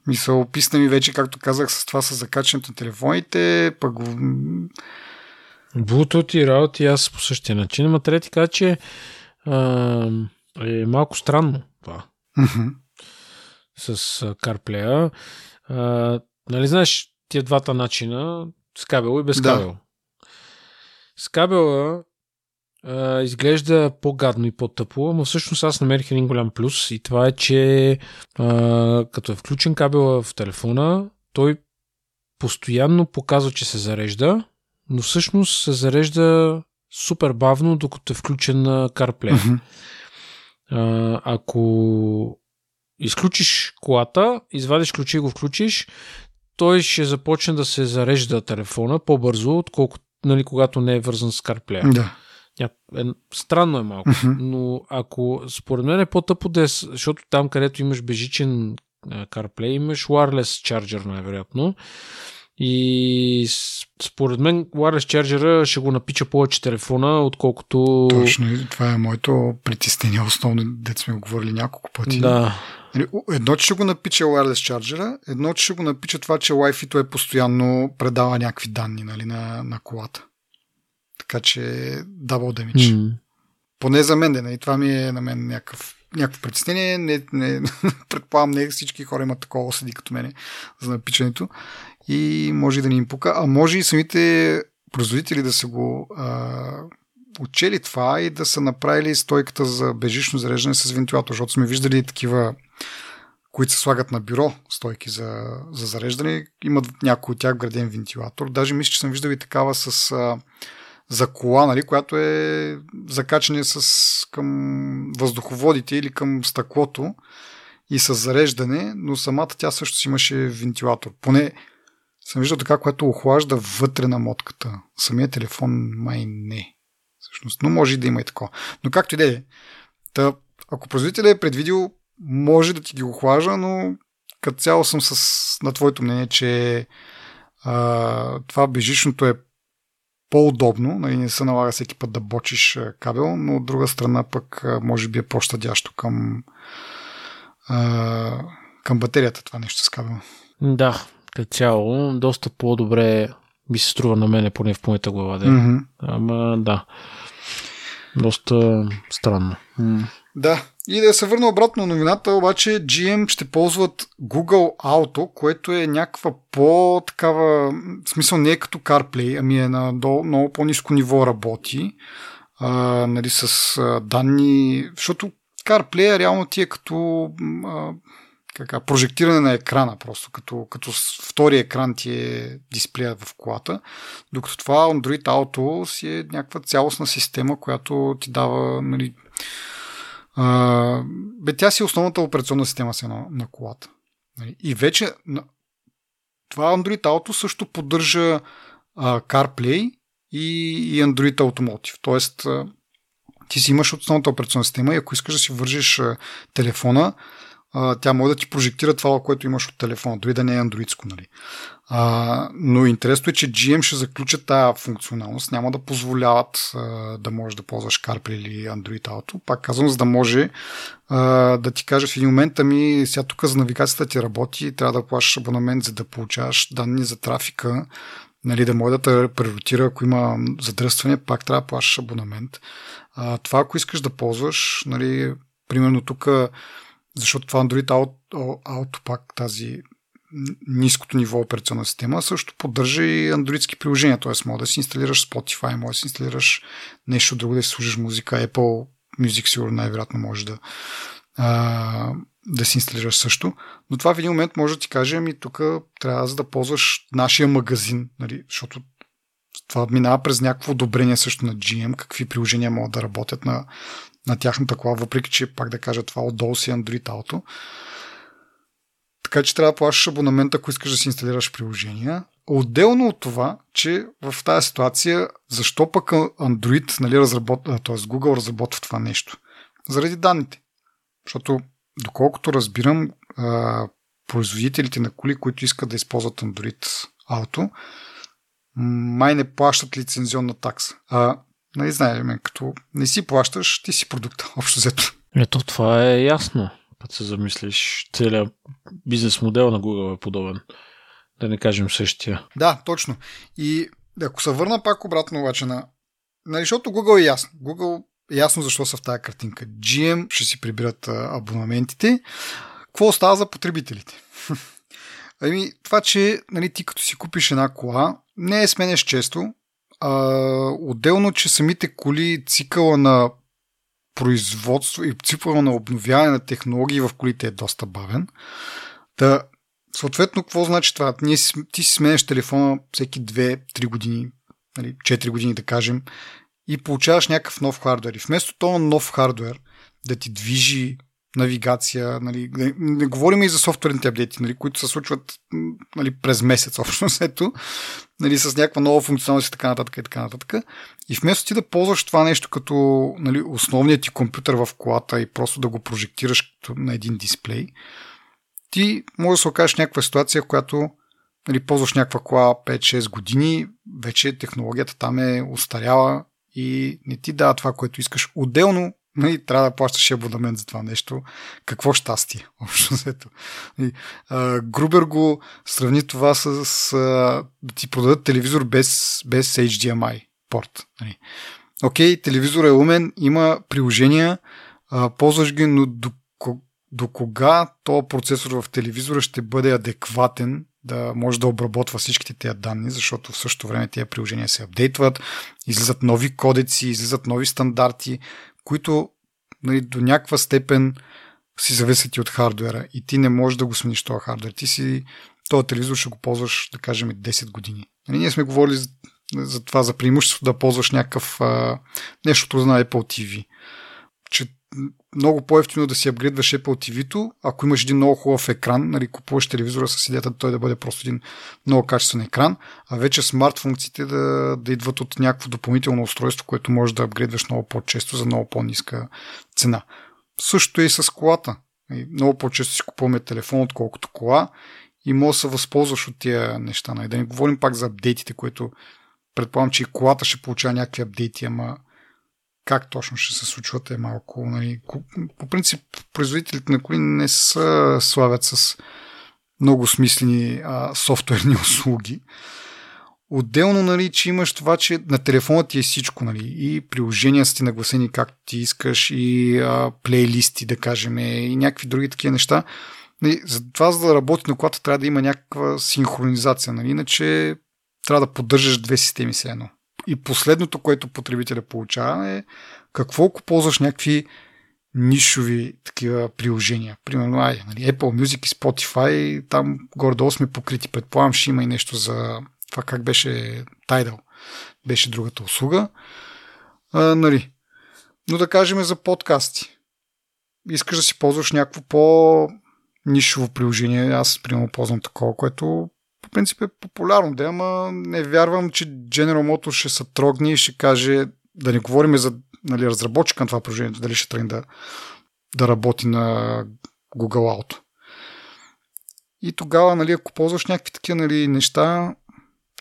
Мисля, описна ми вече, както казах, с това с закачането на телефоните, пък Bluetooth и работи, аз по същия начин, но трябва да ти кажа, че а, е малко странно това. Mm-hmm. С CarPlay-а. А, нали знаеш тия двата начина, с кабел и без кабел. Да. С кабела а, изглежда по-гадно и по-тъпло, но всъщност аз намерих един голям плюс и това е, че а, като е включен кабела в телефона, той постоянно показва, че се зарежда, но всъщност се зарежда супер бавно, докато е включен CarPlay. Mm-hmm. А, ако изключиш колата, извадиш ключи и го включиш, той ще започне да се зарежда телефона по-бързо, отколкото, нали, когато не е вързан с CarPlay. Да. Е, странно е малко, uh-huh. но ако според мен е по-тъпо, защото там, където имаш бежичен CarPlay, имаш wireless charger най-вероятно и според мен wireless charger ще го напича повече телефона, отколкото... Точно, това е моето притеснение основно, дето сме го говорили няколко пъти. Да. Едно, че ще го напича wireless charger, едно, че ще го напича това, че Wi-Fi-то е постоянно предава някакви данни, нали, на, на колата. Така че double damage. Mm-hmm. Поне за мен, нали, това ми е на мен някакъв някакво притеснение. Не, не, предполагам, не всички хора имат такова осъди като мене за напичането и може да ни им пука, а може и самите производители да са го а, учели това и да са направили стойката за бежично зареждане с вентилатор, защото сме виждали такива, които се слагат на бюро стойки за, за зареждане, имат някой от тях граден вентилатор. Даже мисля, че съм виждал и такава с а, за кола, нали, която е закачане с, към въздуховодите или към стъклото и с зареждане, но самата тя също си имаше вентилатор. Поне съм виждал така, която охлажда вътре на мотката. Самия телефон май не. Всъщност, но може и да има и такова. Но както и да е. Та, ако производителят е предвидил, може да ти ги охлажда, но като цяло съм с, на твоето мнение, че а, това бежичното е по-удобно. Нали, не се налага всеки път да бочиш кабел, но от друга страна пък може би е по-щадящо към, а, към батерията това нещо с кабел. Да. Като цяло, доста по-добре би се струва на мене, поне в моята глава. Да. Mm-hmm. Ама да. Доста странно. Mm. Да. И да се върна обратно на новината, обаче джи ем ще ползват Google Auto, което е някаква по-такава... В смисъл не е като CarPlay, ами е на много по-ниско ниво работи. а, нали, с а, данни, защото CarPlay реално ти е като а, кака, прожектиране на екрана, просто като, като втори екран ти е дисплея в колата, докато това Android Auto си е някаква цялостна система, която ти дава, нали, а, бе, тя си е основната операционна система си на, на колата. Нали. И вече това Android Auto също поддържа а, CarPlay и, и Android Automotive. Тоест, а, ти си имаш основната операционна система и ако искаш да си вържиш а, телефона, а, тя може да ти прожектира това, което имаш от телефона, дори да не е андроидско. Нали. А, но интересно е, че джи ем ще заключат тая функционалност. Няма да позволяват а, да можеш да ползваш CarPlay или Android Auto. Пак казвам, за да може а, да ти кажа в един момент, ами сега тук за навигацията ти работи, трябва да плащаш абонамент, за да получаваш данни за трафика, нали, да може да те преротира, ако има задръстване, пак трябва да плащаш абонамент. А, това, ако искаш да ползваш, нали, примерно тук, защото това Android Auto, Auto пак тази ниското ниво операционна система, също поддържа и андроидски приложения, т.е. може да си инсталираш Spotify, може да си инсталираш нещо друго, да си служиш музика, Apple Music сигурно най-вероятно може да а, да си инсталираш също, но това в един момент може да ти каже, ами тук трябва да ползваш нашия магазин, нали, защото това минава през някакво одобрение също на джи ем, какви приложения могат да работят на, на тяхната кола, въпреки че пак да кажа това отдолу си Android Auto. Така че трябва да плащаш абонамент, ако искаш да си инсталираш приложения. Отделно от това, че в тази ситуация, защо пък Android, нали, разработва, т.е. Google разработва това нещо? Заради данните. Защото, доколкото разбирам, производителите на коли, които искат да използват Android Auto, май не плащат лицензионна такса. А, нали, знаем, като не си плащаш, ти си продукта, общо взето. Ето, това е ясно. Като се замислиш, целият бизнес модел на Google е подобен. Да не кажем същия. Да, точно. И ако се върна пак обратно обаче на... Нали, защото Google е ясно. Google е ясно защо са в тази картинка. джи ем ще си прибират абонаментите. Какво остава за потребителите? Ами, това, че, нали, ти като си купиш една кола, не я сменяш често. А, отделно, че самите коли, цикъла на производство и цикъла на обновяване на технологии в колите е доста бавен. Та, съответно, какво значи това? Ние, ти си сменяш телефона всеки две-три години, нали, четири години да кажем, и получаваш някакъв нов хардуер. И вместо това нов хардуер да ти движи навигация, нали, не, не говорим и за софтуерните апдейти, нали, които се случват, нали, през месец общо сето, нали, с някаква нова функционалност и така нататък и така нататък. И вместо ти да ползваш това нещо като, нали, основният ти компютър в колата и просто да го прожектираш на един дисплей, ти може да се окажеш някаква ситуация, в която, нали, ползваш някаква кола пет-шест години, вече технологията там е остаряла и не ти дава това, което искаш. Отделно, нали, трябва да плащаш абонамент за това нещо. Какво щастие, общо взето. Грубер го сравни това с а, да ти продадат телевизор без, без Ейч Ди Ем Ай порт. Нали. Окей, телевизор е умен, има приложения, а, ползваш ги, но до, до кога този процесор в телевизора ще бъде адекватен да може да обработва всичките тези данни, защото в същото време тези приложения се апдейтват, излизат нови кодеци, излизат нови стандарти, които, нали, до някаква степен си зависят от хардуера и ти не можеш да го смениш този хардуер. Ти си този телевизор ще го ползваш, да кажем, десет години. Нали, ние сме говорили за, за това, за преимущество да ползваш някакъв а, нещото за Apple ти ви. Че много по-евтино да си апгрейдваш Apple ти ви-то, ако имаш един много хубав екран, нали, купуваш телевизора с идеята той да бъде просто един много качествен екран, а вече смарт функциите да, да идват от някакво допълнително устройство, което можеш да апгрейдваш много по-често за много по-ниска цена. Същото е и с колата. Много по-често си купуваме телефон, отколкото кола, и може да се възползваш от тия неща. И да не говорим пак за апдейтите, които предполагам, че и колата ще получава някакви апдейти, ама как точно ще се случват е малко. Нали. По принцип, производителите на коли не се славят с много смислени а, софтуерни услуги. Отделно, нали, че имаш това, че на телефона ти е всичко. Нали, и приложения са ти нагласени както ти искаш, и а, плейлисти, да кажем, и някакви други такива неща. Нали, за това, за да работи на колата, трябва да има някаква синхронизация. Нали, иначе трябва да поддържаш две системи с едно. и последното, което потребителя получава е какво, ако ползваш някакви нишови такива приложения. Примерно, ай, нали, Apple Music и Spotify, там горе-долу сме покрити. Предполагам, ще има и нещо за това как беше Tidal. Беше другата услуга. А, нали. Но да кажем за подкасти. Искаш да си ползваш някакво по-нишово приложение. Аз, примерно, ползвам такова, което по принцип е популярно, да, ама не вярвам, че General Motors ще се трогне и ще каже, да не говорим за, нали, разработчика на това приложението, дали ще тръгне да, да работи на Google Auto. И тогава, нали, ако ползваш някакви такива, нали, неща,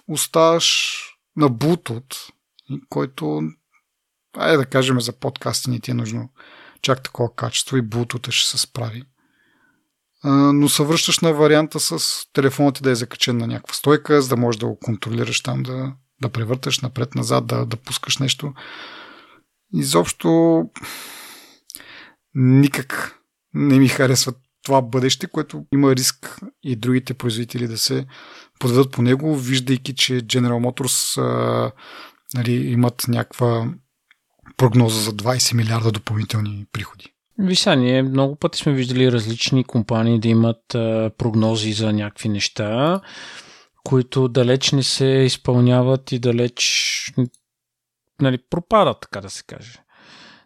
оставаш на Bluetooth, който, айде да кажем, за подкасти не ти е нужно чак такова качество и Bluetooth ще се справи. Но се връщаш на варианта с телефона ти да е закачен на някаква стойка, за да можеш да го контролираш там, да, да превърташ напред-назад, да, да пускаш нещо. Изобщо никак не ми харесва това бъдеще, което има риск и другите производители да се подведат по него, виждайки, че General Motors а, нали, имат някаква прогноза за двайсет милиарда допълнителни приходи. Виж, ние много пъти сме виждали различни компании да имат а, прогнози за някакви неща, които далеч не се изпълняват и далеч, нали, пропадат, така да се каже.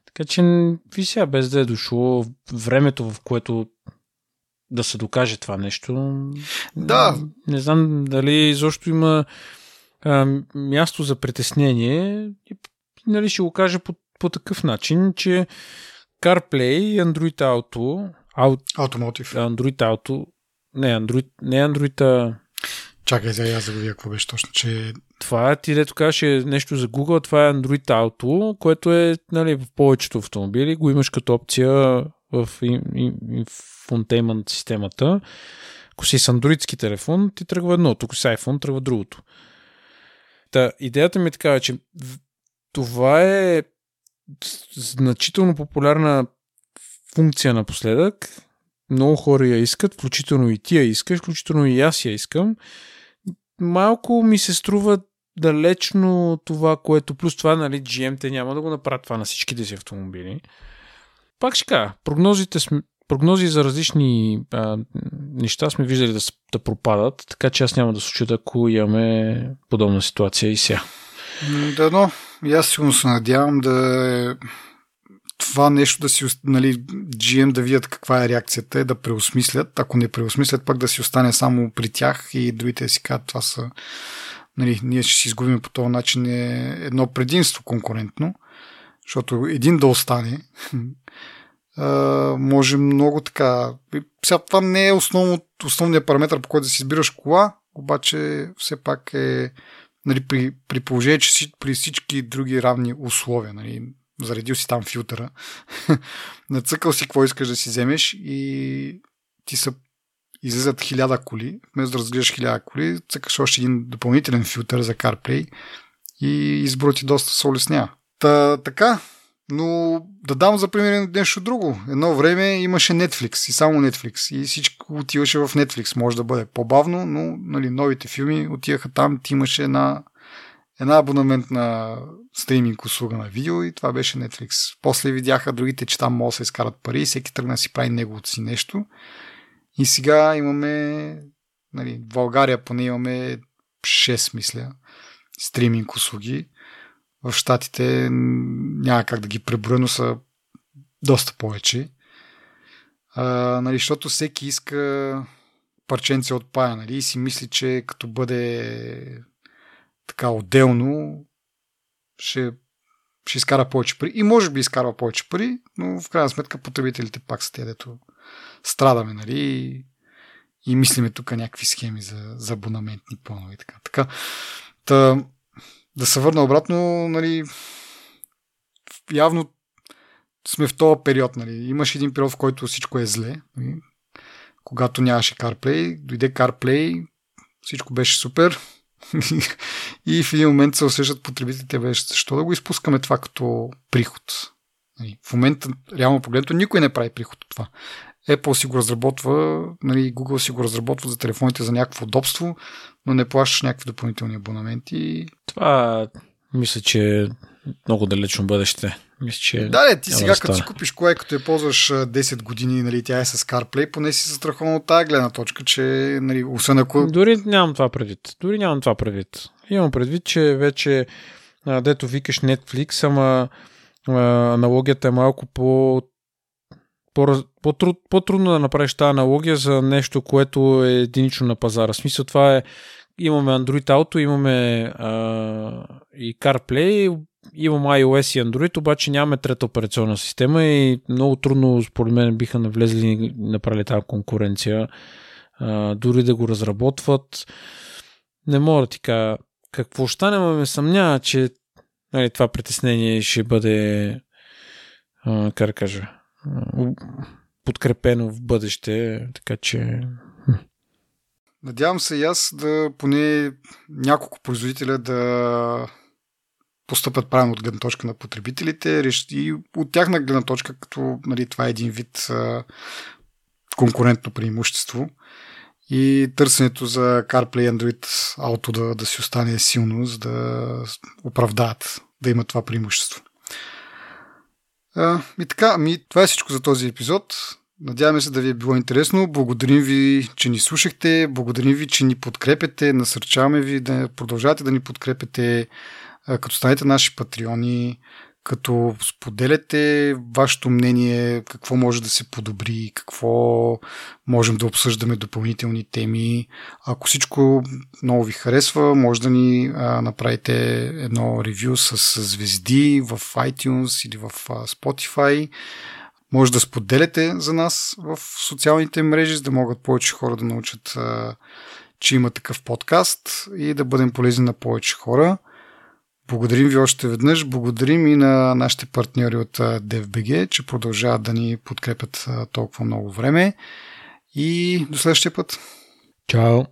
Така че вися, без да е дошло времето, в което да се докаже това нещо. Да. Не знам дали изобщо има а, място за притеснение. И, нали, ще го кажа по, по такъв начин, че CarPlay, Android Auto, Aut... Automotive. Android Auto, не Android, не Android. Чакай, за аз да го видя какво беше точно, че това ти дето казваше нещо за Google, това е Android Auto, което е, нали, в повечето автомобили го имаш като опция в infotainment системата. Ако си с андроидски телефон, ти тръгва едното, ако си iPhone, тръгва другото. Та, идеята ми е такава, че това е значително популярна функция напоследък. Много хора я искат, включително и ти я искаш, включително и аз я искам. Малко ми се струва далечно това, което... Плюс това, нали, джи ем те няма да го направят това на всичките си автомобили. Пак ще кажа, прогнозите сме, прогнози за различни а, неща сме виждали да, да пропадат, така че аз няма да се чудя, ако имаме подобна ситуация и сега. Да, но и аз сигурно се надявам да това нещо да си, нали, джи ем да видят каква е реакцията, да преосмислят. Ако не преосмислят, пък да си остане само при тях и другите си казват, това са, нали, ние ще си изгубим по този начин е едно предимство конкурентно, защото един да остане може много така. Сега това не е основно, основният параметр, по който да си избираш кола, обаче все пак е, нали, при, при положение, че си при всички други равни условия, нали, заредил си там филтъра, нацъкал си какво искаш да си вземеш и ти са излизат хиляда коли, вместо да разглеждаш хиляда коли, цъкаш още един допълнителен филтър за CarPlay и изборът ти доста се улеснява. Та, така, но да дам за пример нещо друго. Едно време имаше Netflix и само Netflix и всичко отиваше в Netflix. Може да бъде по-бавно, но, нали, новите филми отиваха там, ти имаше една, една абонаментна стриминг услуга на видео и това беше Netflix. После видяха другите, че там могат да се изкарат пари и всеки тръгна си прави неговото си нещо. И сега имаме, нали, в България поне имаме шест, мисля, стриминг услуги. В щатите няма как да ги преброя, но са доста повече. А, нали, защото всеки иска парченце от пая, нали, и си мисли, че като бъде така отделно ще, ще изкара повече пари. И може би изкарва повече пари, но в крайна сметка потребителите пак са те, дето страдаме, нали, и, и мислиме тук някакви схеми за, за абонаментни планове. Така, така. Та, да се върна обратно, нали, явно сме в този период. Нали. Имаш един период, в който всичко е зле. Нали. Когато нямаше CarPlay, дойде CarPlay, всичко беше супер. И в един момент се усещат потребителите, беше, защо да го изпускаме това като приход. Нали. В момента, реално погледнато, никой не прави приход от това. Apple си го разработва, нали, Google си го разработва за телефоните за някакво удобство, но не плащаш някакви допълнителни абонаменти. Това мисля, че много далечно бъдеще. Мисля, че да, не, ти сега да като си купиш кое, като я ползваш десет години, нали, тя е с CarPlay, поне си застрахован от тази гледна точка, че нали, освен ако... Дори нямам това предвид. Дори нямам това предвид. Имам предвид, че вече дето викаш Netflix, ама аналогията е малко по... по-трудно да направиш тази аналогия за нещо, което е единично на пазара. В смисъл това е, имаме Android Auto, имаме а, и CarPlay, имаме iOS и Android, обаче нямаме трета операционна система и много трудно, според мен, биха навлезли и направили тази конкуренция. А, дори да го разработват. Не мога да ти кажа какво ще не ме съмня, че нали, това притеснение ще бъде а, как да кажа, подкрепено в бъдеще, така че... Надявам се и аз да поне няколко производителя да постъпят правилно от гледна точка на потребителите и от тяхна гледна точка, като нали, това е един вид конкурентно преимущество и търсенето за CarPlay Android Auto да, да си остане силно, за да оправдаят, да имат това преимущество. И така, ми, това е всичко за този епизод. Надяваме се да ви е било интересно. Благодарим ви, че ни слушахте. Благодарим ви, че ни подкрепяте. Насърчаваме ви да продължавате да ни подкрепяте, като станете наши патреони, като споделяте вашето мнение, какво може да се подобри, какво можем да обсъждаме допълнителни теми. Ако всичко много ви харесва, може да ни а, направите едно ревю с, с звезди в iTunes или в а, Spotify. Може да споделяте за нас в социалните мрежи, за да могат повече хора да научат, а, че има такъв подкаст и да бъдем полезни на повече хора. Благодарим ви още веднъж. Благодарим и на нашите партньори от DevBG, че продължават да ни подкрепят толкова много време. И до следващия път. Чао!